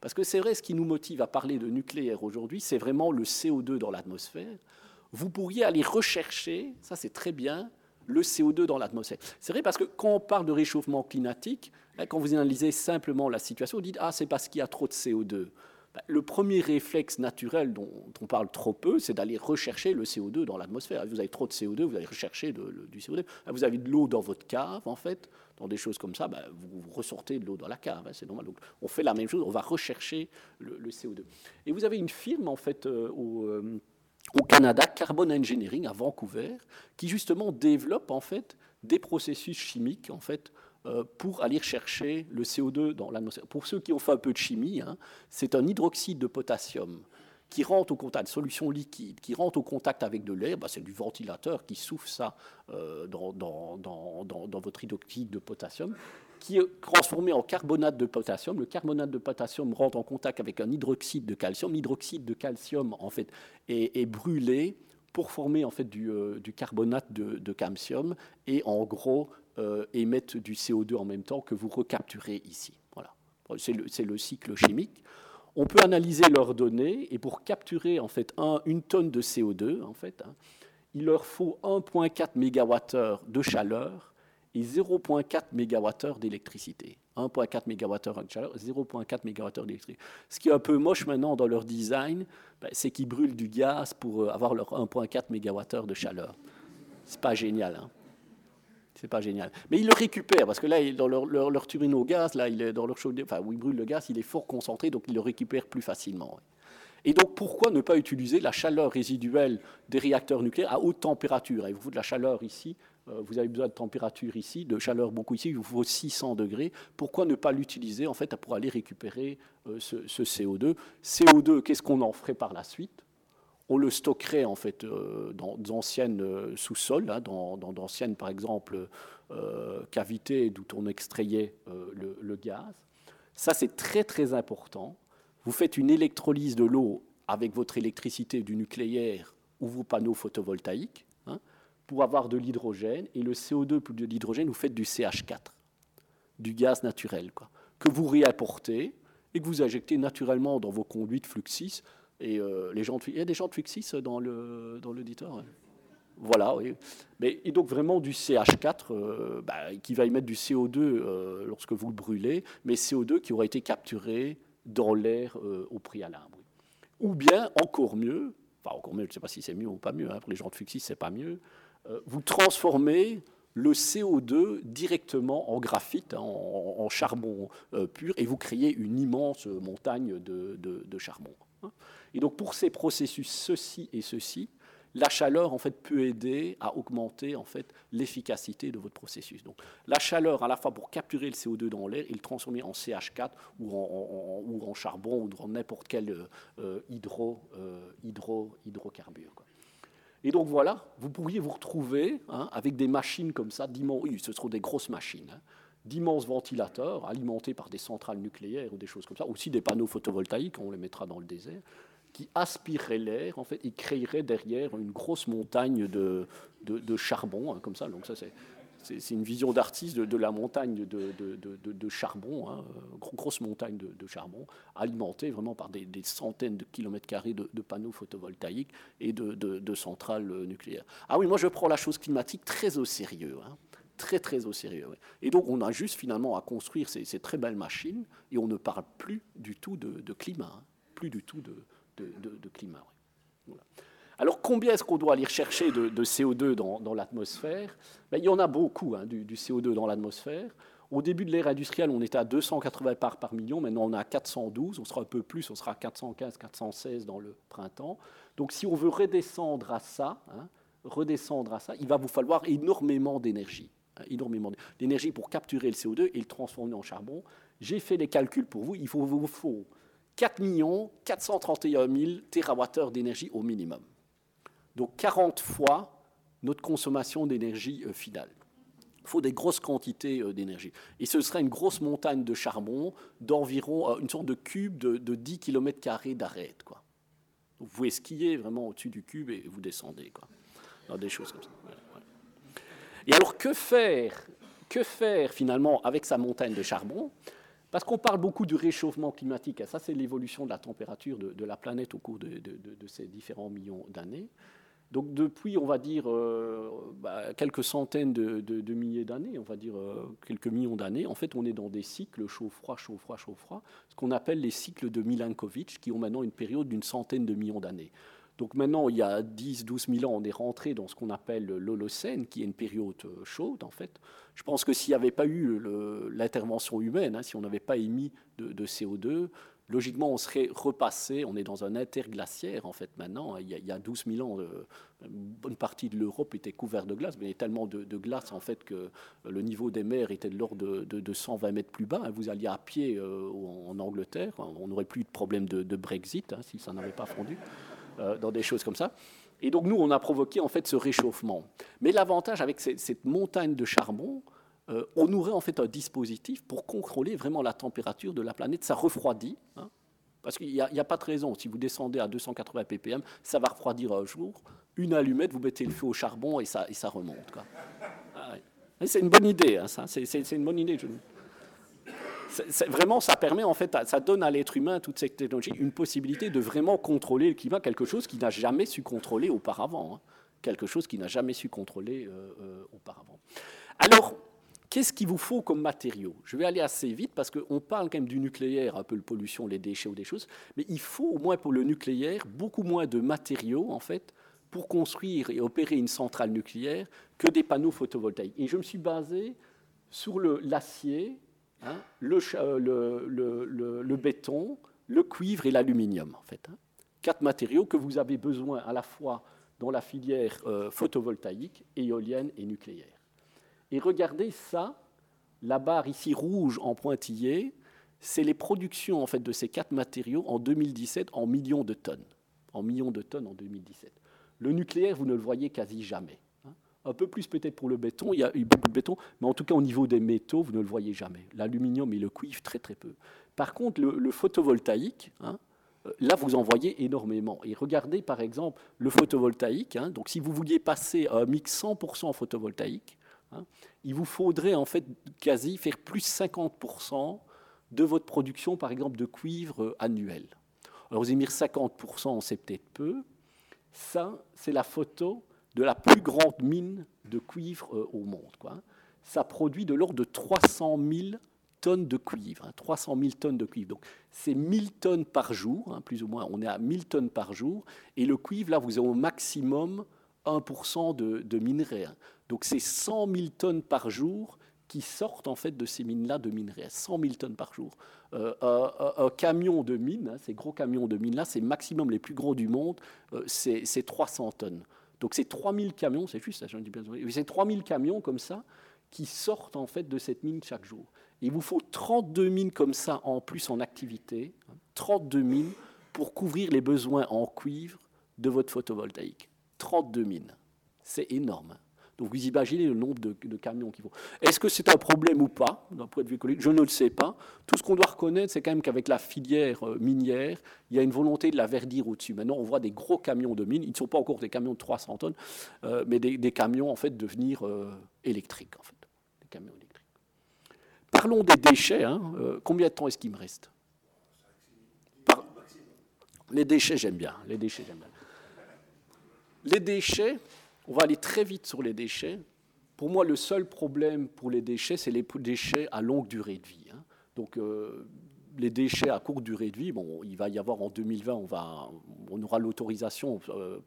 Parce que c'est vrai, ce qui nous motive à parler de nucléaire aujourd'hui, c'est vraiment le CO2 dans l'atmosphère. Vous pourriez aller rechercher, ça c'est très bien, le CO2 dans l'atmosphère. C'est vrai parce que quand on parle de réchauffement climatique, quand vous analysez simplement la situation, vous dites « Ah, c'est parce qu'il y a trop de CO2». Le premier réflexe naturel dont on parle trop peu, c'est d'aller rechercher le CO2 dans l'atmosphère. Vous avez trop de CO2, vous allez rechercher du CO2. Vous avez de l'eau dans votre cave, en fait. Dans des choses comme ça, ben, vous ressortez de l'eau dans la cave, hein, c'est normal. Donc, on fait la même chose, on va rechercher le CO2. Et vous avez une firme, en fait, au Canada, Carbon Engineering, à Vancouver, qui justement développe, en fait, des processus chimiques, en fait, pour aller chercher le CO2 dans l'atmosphère. Pour ceux qui ont fait un peu de chimie, hein, c'est un hydroxyde de potassium qui rentre au contact, une solution liquide, qui rentre au contact avec de l'air, ben c'est du ventilateur qui souffle ça dans votre hydroxyde de potassium, qui est transformé en carbonate de potassium. Le carbonate de potassium rentre en contact avec un hydroxyde de calcium. L'hydroxyde de calcium, en fait, est brûlé pour former en fait du carbonate de calcium et en gros émettre du CO2 en même temps que vous recapturez ici. Voilà, c'est le cycle chimique. On peut analyser leurs données et pour capturer en fait une tonne de CO2, en fait, hein, il leur faut 1,4 MWh de chaleur et 0,4 MWh d'électricité. 1,4 MWh de chaleur, 0,4 MWh d'électricité. Ce qui est un peu moche maintenant dans leur design, c'est qu'ils brûlent du gaz pour avoir leur 1,4 MWh de chaleur. C'est pas génial, hein. C'est pas génial. Mais ils le récupèrent, parce que là, dans leur turbine au gaz, là, il est dans leur chaudière, enfin, où ils brûlent le gaz, il est fort concentré, donc ils le récupèrent plus facilement. Et donc, pourquoi ne pas utiliser la chaleur résiduelle des réacteurs nucléaires à haute température ? Il vous faut de la chaleur ici, vous avez besoin de température ici, de chaleur beaucoup ici, il vous faut 600 degrés. Pourquoi ne pas l'utiliser, en fait, pour aller récupérer ce CO2 ? CO2, qu'est-ce qu'on en ferait par la suite ? on le stockerait en fait dans d'anciennes sous-sols, hein, dans d'anciennes, par exemple, cavités d'où on extrayait le gaz. Ça, c'est très, très important. Vous faites une électrolyse de l'eau avec votre électricité du nucléaire ou vos panneaux photovoltaïques, hein, pour avoir de l'hydrogène. Et le CO2 plus de l'hydrogène, vous faites du CH4, du gaz naturel, quoi, que vous réapportez et que vous injectez naturellement dans vos conduites Fluxis. Et il y a des gens de Fluxis dans l'auditeur, hein. Voilà, oui. Et donc vraiment du CH4 qui va émettre du CO2 lorsque vous le brûlez, mais CO2 qui aura été capturé dans l'air au préalable. Ou bien, encore mieux, je ne sais pas si c'est mieux ou pas mieux, hein, pour les gens de Fluxis, c'est pas mieux, vous transformez le CO2 directement en graphite, hein, en charbon pur, et vous créez une immense montagne de charbon. Hein. Et donc pour ces processus, ceci, la chaleur, en fait, peut aider à augmenter, en fait, l'efficacité de votre processus. Donc, la chaleur, à la fois pour capturer le CO2 dans l'air et le transformer en CH4 ou en charbon ou dans n'importe quel hydrocarbure, quoi. Et donc, voilà, vous pourriez vous retrouver, hein, avec des machines comme ça, ce seront des grosses machines, hein, d'immenses ventilateurs alimentés par des centrales nucléaires ou des choses comme ça, aussi des panneaux photovoltaïques, on les mettra dans le désert, qui aspirerait l'air, en fait, et créerait derrière une grosse montagne de charbon, hein, comme ça. Donc ça, c'est une vision d'artiste de la montagne de charbon, hein, grosse montagne de charbon, alimentée vraiment par des centaines de kilomètres carrés de panneaux photovoltaïques et de centrales nucléaires. Ah oui, moi, je prends la chose climatique très au sérieux, hein. Très, très au sérieux. Ouais. Et donc, on a juste, finalement, à construire ces très belles machines, et on ne parle plus du tout de climat, hein, plus du tout de climat. Voilà. Alors, combien est-ce qu'on doit aller chercher de CO2 dans l'atmosphère ? Il y en a beaucoup, hein, du CO2 dans l'atmosphère. Au début de l'ère industrielle, on était à 280 parts par million. Maintenant, on est à 412. On sera un peu plus. On sera à 415, 416 dans le printemps. Donc, si on veut redescendre à ça, il va vous falloir énormément d'énergie. Hein, d'énergie pour capturer le CO2 et le transformer en charbon. J'ai fait les calculs pour vous. Il vous faut 4 431 000 TWh d'énergie au minimum. Donc 40 fois notre consommation d'énergie finale. Il faut des grosses quantités d'énergie. Et ce serait une grosse montagne de charbon d'environ une sorte de cube de 10 km² d'arête, quoi. Donc, vous pouvez skier vraiment au-dessus du cube et vous descendez, quoi. Alors, des choses comme ça. Ouais. Et alors que faire finalement avec sa montagne de charbon ? Parce qu'on parle beaucoup du réchauffement climatique, ça c'est l'évolution de la température de la planète au cours de ces différents millions d'années. Donc depuis, on va dire, quelques centaines de milliers d'années, on va dire quelques millions d'années, en fait on est dans des cycles chaud-froid, chaud-froid, chaud-froid, ce qu'on appelle les cycles de Milankovitch, qui ont maintenant une période d'une centaine de millions d'années. Donc maintenant, il y a 10, 12 000 ans, on est rentré dans ce qu'on appelle l'Holocène, qui est une période chaude, en fait. Je pense que s'il n'y avait pas eu l'intervention humaine, hein, si on n'avait pas émis de CO2, logiquement, on serait repassé. On est dans un interglaciaire, en fait, maintenant. Il y a 12 000 ans, une bonne partie de l'Europe était couverte de glace, mais il y avait tellement de glace, en fait, que le niveau des mers était de l'ordre de 120 mètres plus bas. Hein. Vous alliez à pied en Angleterre. On n'aurait plus eu de problème de Brexit, hein, si ça n'avait pas fondu. Dans des choses comme ça. Et donc, nous, on a provoqué, en fait, ce réchauffement. Mais l'avantage avec cette montagne de charbon, on aurait, en fait, un dispositif pour contrôler vraiment la température de la planète. Ça refroidit, hein, parce qu'il n'y a pas de raison. Si vous descendez à 280 ppm, ça va refroidir un jour. Une allumette, vous mettez le feu au charbon et ça remonte, quoi. Ah, ouais. C'est une bonne idée, hein, ça. C'est une bonne idée, vraiment, ça permet, en fait, ça donne à l'être humain, toute cette technologie, une possibilité de vraiment contrôler le climat, quelque chose qu'il n'a jamais su contrôler auparavant. Hein, quelque chose qu'il n'a jamais su contrôler auparavant. Alors, qu'est-ce qu'il vous faut comme matériaux ? Je vais aller assez vite parce qu'on parle quand même du nucléaire, un peu de pollution, les déchets ou des choses, mais il faut, au moins pour le nucléaire, beaucoup moins de matériaux, en fait, pour construire et opérer une centrale nucléaire que des panneaux photovoltaïques. Et je me suis basé sur l'acier, hein, le béton, le cuivre et l'aluminium, en fait. Hein. 4 matériaux que vous avez besoin à la fois dans la filière photovoltaïque, éolienne et nucléaire. Et regardez ça, la barre ici rouge en pointillé, c'est les productions, en fait, de ces 4 matériaux en 2017 en millions de tonnes. en millions de tonnes en 2017. Le nucléaire, vous ne le voyez quasi jamais. Un peu plus peut-être pour le béton, il y a eu beaucoup de béton, mais en tout cas au niveau des métaux, vous ne le voyez jamais. L'aluminium et le cuivre, très très peu. Par contre, le photovoltaïque, là vous en voyez énormément. Et regardez par exemple le photovoltaïque, donc si vous vouliez passer à un mix 100% photovoltaïque, il vous faudrait en fait quasi faire plus 50% de votre production par exemple de cuivre annuelle. Alors vous allez me dire 50%, c'est peut-être peu. Ça, c'est la photo de la plus grande mine de cuivre au monde, quoi. Ça produit de l'ordre de 300 000 tonnes de cuivre. 300 000 tonnes de cuivre. Donc, c'est 1 000 tonnes par jour, plus ou moins. On est à 1 000 tonnes par jour. Et le cuivre, là, vous avez au maximum 1% de minerais. Donc, c'est 100 000 tonnes par jour qui sortent, en fait, de ces mines-là de minerais. 100 000 tonnes par jour. Un camion de mine, ces gros camions de mine-là, c'est maximum les plus gros du monde, c'est 300 tonnes. Donc, c'est 3000 camions, c'est juste, c'est 3000 camions comme ça qui sortent en fait de cette mine chaque jour. Et il vous faut 32 mines comme ça en plus en activité, 32 mines pour couvrir les besoins en cuivre de votre photovoltaïque. 32 mines, c'est énorme. Donc, vous imaginez le nombre de camions qu'il faut. Est-ce que c'est un problème ou pas, d'un point de vue écologique ? Je ne le sais pas. Tout ce qu'on doit reconnaître, c'est quand même qu'avec la filière minière, il y a une volonté de la verdir au-dessus. Maintenant, on voit des gros camions de mine. Ils ne sont pas encore des camions de 300 tonnes, mais des camions, en fait, devenir électriques, en fait. Des camions électriques. Parlons des déchets. Combien de temps est-ce qu'il me reste ? Les déchets, j'aime bien. Les déchets, j'aime bien. Les déchets... On va aller très vite sur les déchets. Pour moi, le seul problème pour les déchets, c'est les déchets à longue durée de vie. Donc, les déchets à courte durée de vie, bon, il va y avoir en 2020, on aura l'autorisation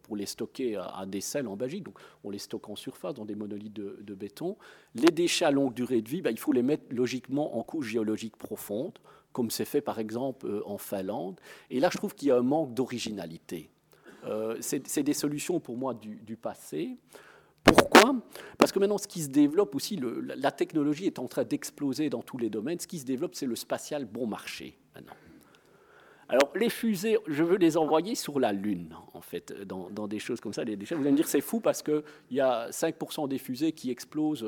pour les stocker à Dessel en Belgique. Donc, on les stocke en surface dans des monolithes de béton. Les déchets à longue durée de vie, il faut les mettre logiquement en couche géologique profonde, comme c'est fait par exemple en Finlande. Et là, je trouve qu'il y a un manque d'originalité. C'est des solutions pour moi du passé. Pourquoi ? Parce que maintenant, ce qui se développe aussi, la technologie est en train d'exploser dans tous les domaines. Ce qui se développe, c'est le spatial bon marché maintenant. Alors, les fusées, je veux les envoyer sur la Lune, en fait, dans des choses comme ça. Des déchets. Vous allez me dire, c'est fou parce qu'il y a 5% des fusées qui explosent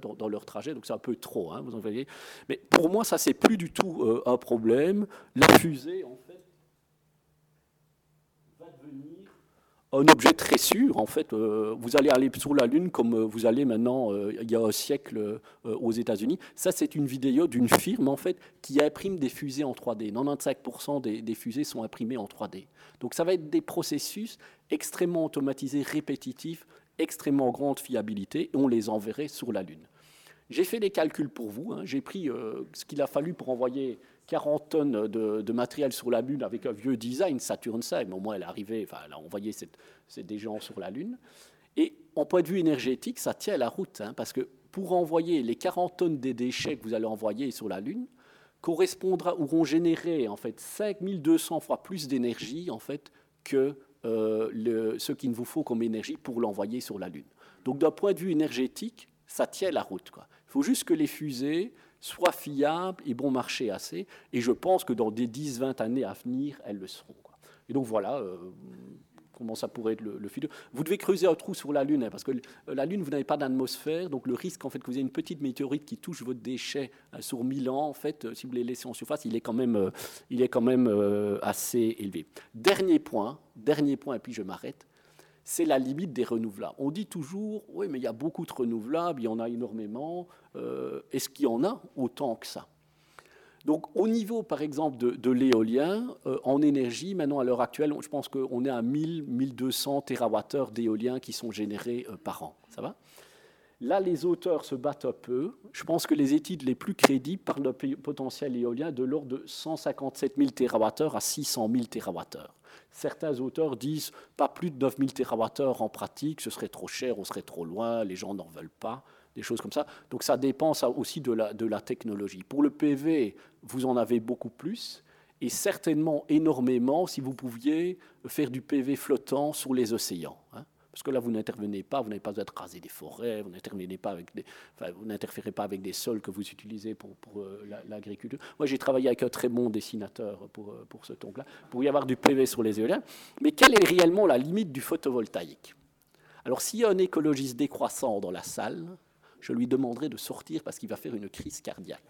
dans leur trajet, donc c'est un peu trop, vous en voyez. Mais pour moi, ça, c'est plus du tout un problème. La fusée, en fait, un objet très sûr, en fait. Vous allez aller sur la Lune comme vous allez maintenant, il y a un siècle, aux États-Unis. Ça, c'est une vidéo d'une firme, en fait, qui imprime des fusées en 3D. 95% des fusées sont imprimées en 3D. Donc, ça va être des processus extrêmement automatisés, répétitifs, extrêmement grande fiabilité, et on les enverrait sur la Lune. J'ai fait des calculs pour vous. J'ai pris ce qu'il a fallu pour envoyer 40 tonnes de matériel sur la Lune avec un vieux design, Saturn V, mais au moins elle est arrivée, enfin, on voyait des gens sur la Lune. Et en point de vue énergétique, ça tient la route, parce que pour envoyer les 40 tonnes des déchets que vous allez envoyer sur la Lune, auront généré en fait, 5200 fois plus d'énergie en fait, que ce qu'il vous faut comme énergie pour l'envoyer sur la Lune. Donc d'un point de vue énergétique, ça tient la route, quoi. Il faut juste que les fusées soit fiable et bon marché assez. Et je pense que dans des 10-20 années à venir, elles le seront, quoi. Et donc voilà comment ça pourrait être le futur. Vous devez creuser un trou sur la Lune, parce que la Lune, vous n'avez pas d'atmosphère. Donc le risque en fait, que vous ayez une petite météorite qui touche votre déchet sur 1000 ans, en fait, si vous les laissez en surface, il est quand même assez élevé. Dernier point, et puis je m'arrête. C'est la limite des renouvelables. On dit toujours, oui, mais il y a beaucoup de renouvelables, il y en a énormément. Est-ce qu'il y en a autant que ça ? Donc, au niveau, par exemple, de l'éolien, en énergie, maintenant, à l'heure actuelle, je pense qu'on est à 1 200 TWh d'éolien qui sont générés par an. Ça va ? Là, les auteurs se battent un peu. Je pense que les études les plus crédibles parlent d'un potentiel éolien de l'ordre de 157 000 TWh à 600 000 TWh. Certains auteurs disent pas plus de 9 000 TWh en pratique, ce serait trop cher, on serait trop loin, les gens n'en veulent pas, des choses comme ça. Donc ça dépend aussi de la technologie. Pour le PV, vous en avez beaucoup plus et certainement énormément si vous pouviez faire du PV flottant sur les océans. Parce que là, vous n'intervenez pas, vous n'avez pas besoin de raser des forêts, vous n'intervenez pas avec des, enfin, vous n'interférez pas avec des sols que vous utilisez pour l'agriculture. Moi, j'ai travaillé avec un très bon dessinateur pour ce ton-là, pour y avoir du PV sur les éoliens. Mais quelle est réellement la limite du photovoltaïque? Alors, s'il y a un écologiste décroissant dans la salle, je lui demanderai de sortir parce qu'il va faire une crise cardiaque.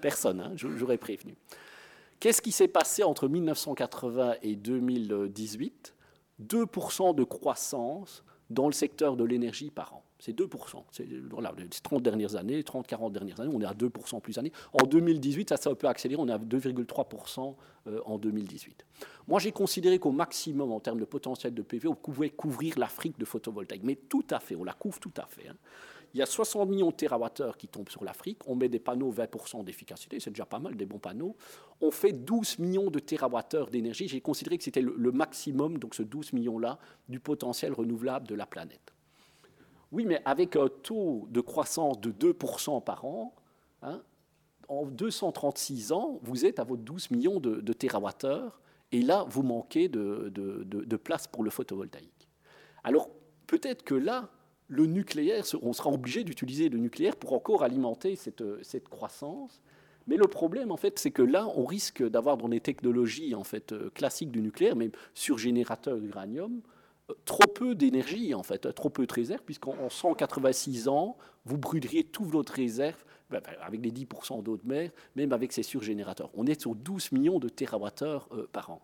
Personne, hein, j'aurais prévenu. Qu'est-ce qui s'est passé entre 1980 et 2018 ? 2% de croissance dans le secteur de l'énergie par an. C'est 2%. C'est, voilà, les 30 dernières années, 30-40 dernières années, on est à 2% plus années. En 2018, ça s'est un peu accéléré, on est à 2,3% en 2018. Moi, j'ai considéré qu'au maximum, en termes de potentiel de PV, on pouvait couvrir l'Afrique de photovoltaïque. Mais tout à fait, on la couvre tout à fait, hein. Il y a 60 millions de TWh qui tombent sur l'Afrique. On met des panneaux 20% d'efficacité, c'est déjà pas mal, des bons panneaux. On fait 12 millions de TWh d'énergie. J'ai considéré que c'était le maximum, donc ce 12 millions-là, du potentiel renouvelable de la planète. Oui, mais avec un taux de croissance de 2% par an, hein, en 236 ans, vous êtes à vos 12 millions de TWh, et là, vous manquez de place pour le photovoltaïque. Alors, peut-être que là, le nucléaire, on sera obligé d'utiliser le nucléaire pour encore alimenter cette croissance. Mais le problème, en fait, c'est que là, on risque d'avoir dans les technologies en fait, classiques du nucléaire, mais sur générateur d'uranium, trop peu d'énergie, en fait, trop peu de réserves, puisqu'en 186 ans, vous brûleriez toute votre réserve, avec les 10% d'eau de mer, même avec ces surgénérateurs. On est sur 12 millions de térawattheures par an.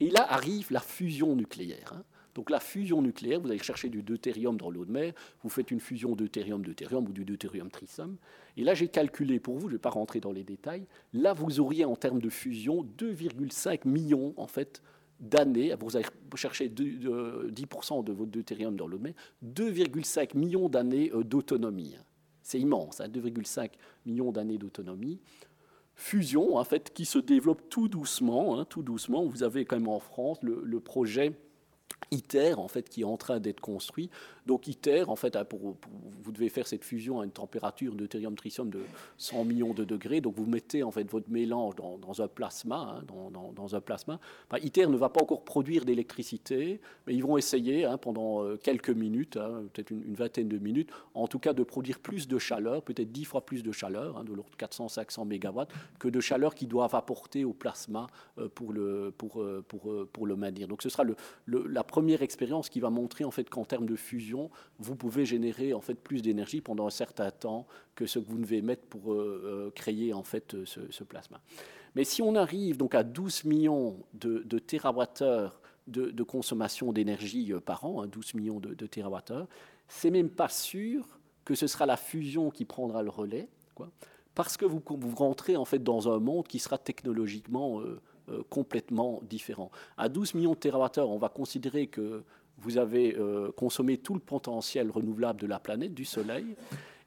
Et là arrive la fusion nucléaire, hein. Donc la fusion nucléaire, vous allez chercher du deutérium dans l'eau de mer, vous faites une fusion deutérium-deutérium ou du deutérium-trisome. Et là, j'ai calculé pour vous, je ne vais pas rentrer dans les détails, là, vous auriez en termes de fusion 2,5 millions en fait, d'années, vous allez chercher 10% de votre deutérium dans l'eau de mer, 2,5 millions d'années d'autonomie. C'est immense, hein, 2,5 millions d'années d'autonomie. Fusion, en fait, qui se développe tout doucement, hein, tout doucement. Vous avez quand même en France le projet ITER, en fait, qui est en train d'être construit. Donc ITER, en fait, vous devez faire cette fusion à une température deutérium-tritium de 100 millions de degrés. Donc vous mettez en fait votre mélange dans un plasma. Hein, dans un plasma. Enfin, ITER ne va pas encore produire d'électricité, mais ils vont essayer hein, pendant quelques minutes, hein, peut-être une vingtaine de minutes, en tout cas de produire plus de chaleur, peut-être 10 fois plus de chaleur, hein, de l'ordre de 400-500 mégawatts, que de chaleur qu'ils doivent apporter au plasma pour le maintenir. Donc ce sera la première expérience qui va montrer en fait qu'en termes de fusion, vous pouvez générer en fait plus d'énergie pendant un certain temps que ce que vous devez mettre pour créer en fait ce plasma. Mais si on arrive donc à 12 millions de térawattheures de consommation d'énergie par an, hein, 12 millions de térawattheures, c'est même pas sûr que ce sera la fusion qui prendra le relais, quoi, parce que vous rentrez en fait dans un monde qui sera technologiquement complètement différent. À 12 millions de térawattheures, on va considérer que vous avez consommé tout le potentiel renouvelable de la planète, du Soleil,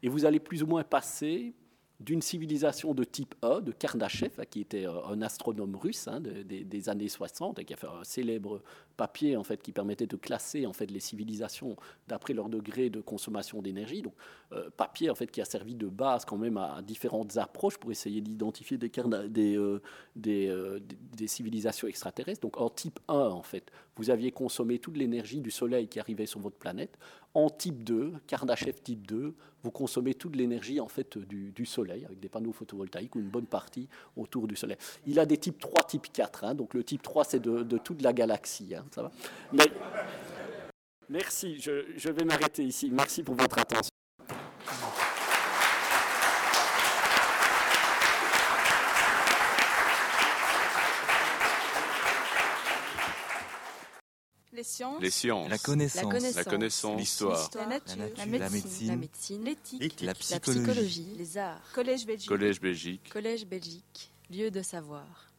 et vous allez plus ou moins passer d'une civilisation de type A, de Kardashev, qui était un astronome russe hein, des années 60, et qui a fait un célèbre papier en fait, qui permettait de classer en fait, les civilisations d'après leur degré de consommation d'énergie. Donc, papier en fait, qui a servi de base quand même à différentes approches pour essayer d'identifier des civilisations extraterrestres. Donc, en type 1, en fait, vous aviez consommé toute l'énergie du Soleil qui arrivait sur votre planète. En type 2, Kardashev type 2, vous consommez toute l'énergie en fait, du Soleil avec des panneaux photovoltaïques ou une bonne partie autour du Soleil. Il a des types 3, type 4. Hein, donc le type 3, c'est de toute la galaxie. Hein, ça va ? Mais, merci, je vais m'arrêter ici. Merci pour votre attention. Les sciences, la connaissance, l'histoire, la nature, la médecine, l'éthique, la psychologie, les arts, Collège Belgique, lieu de savoir.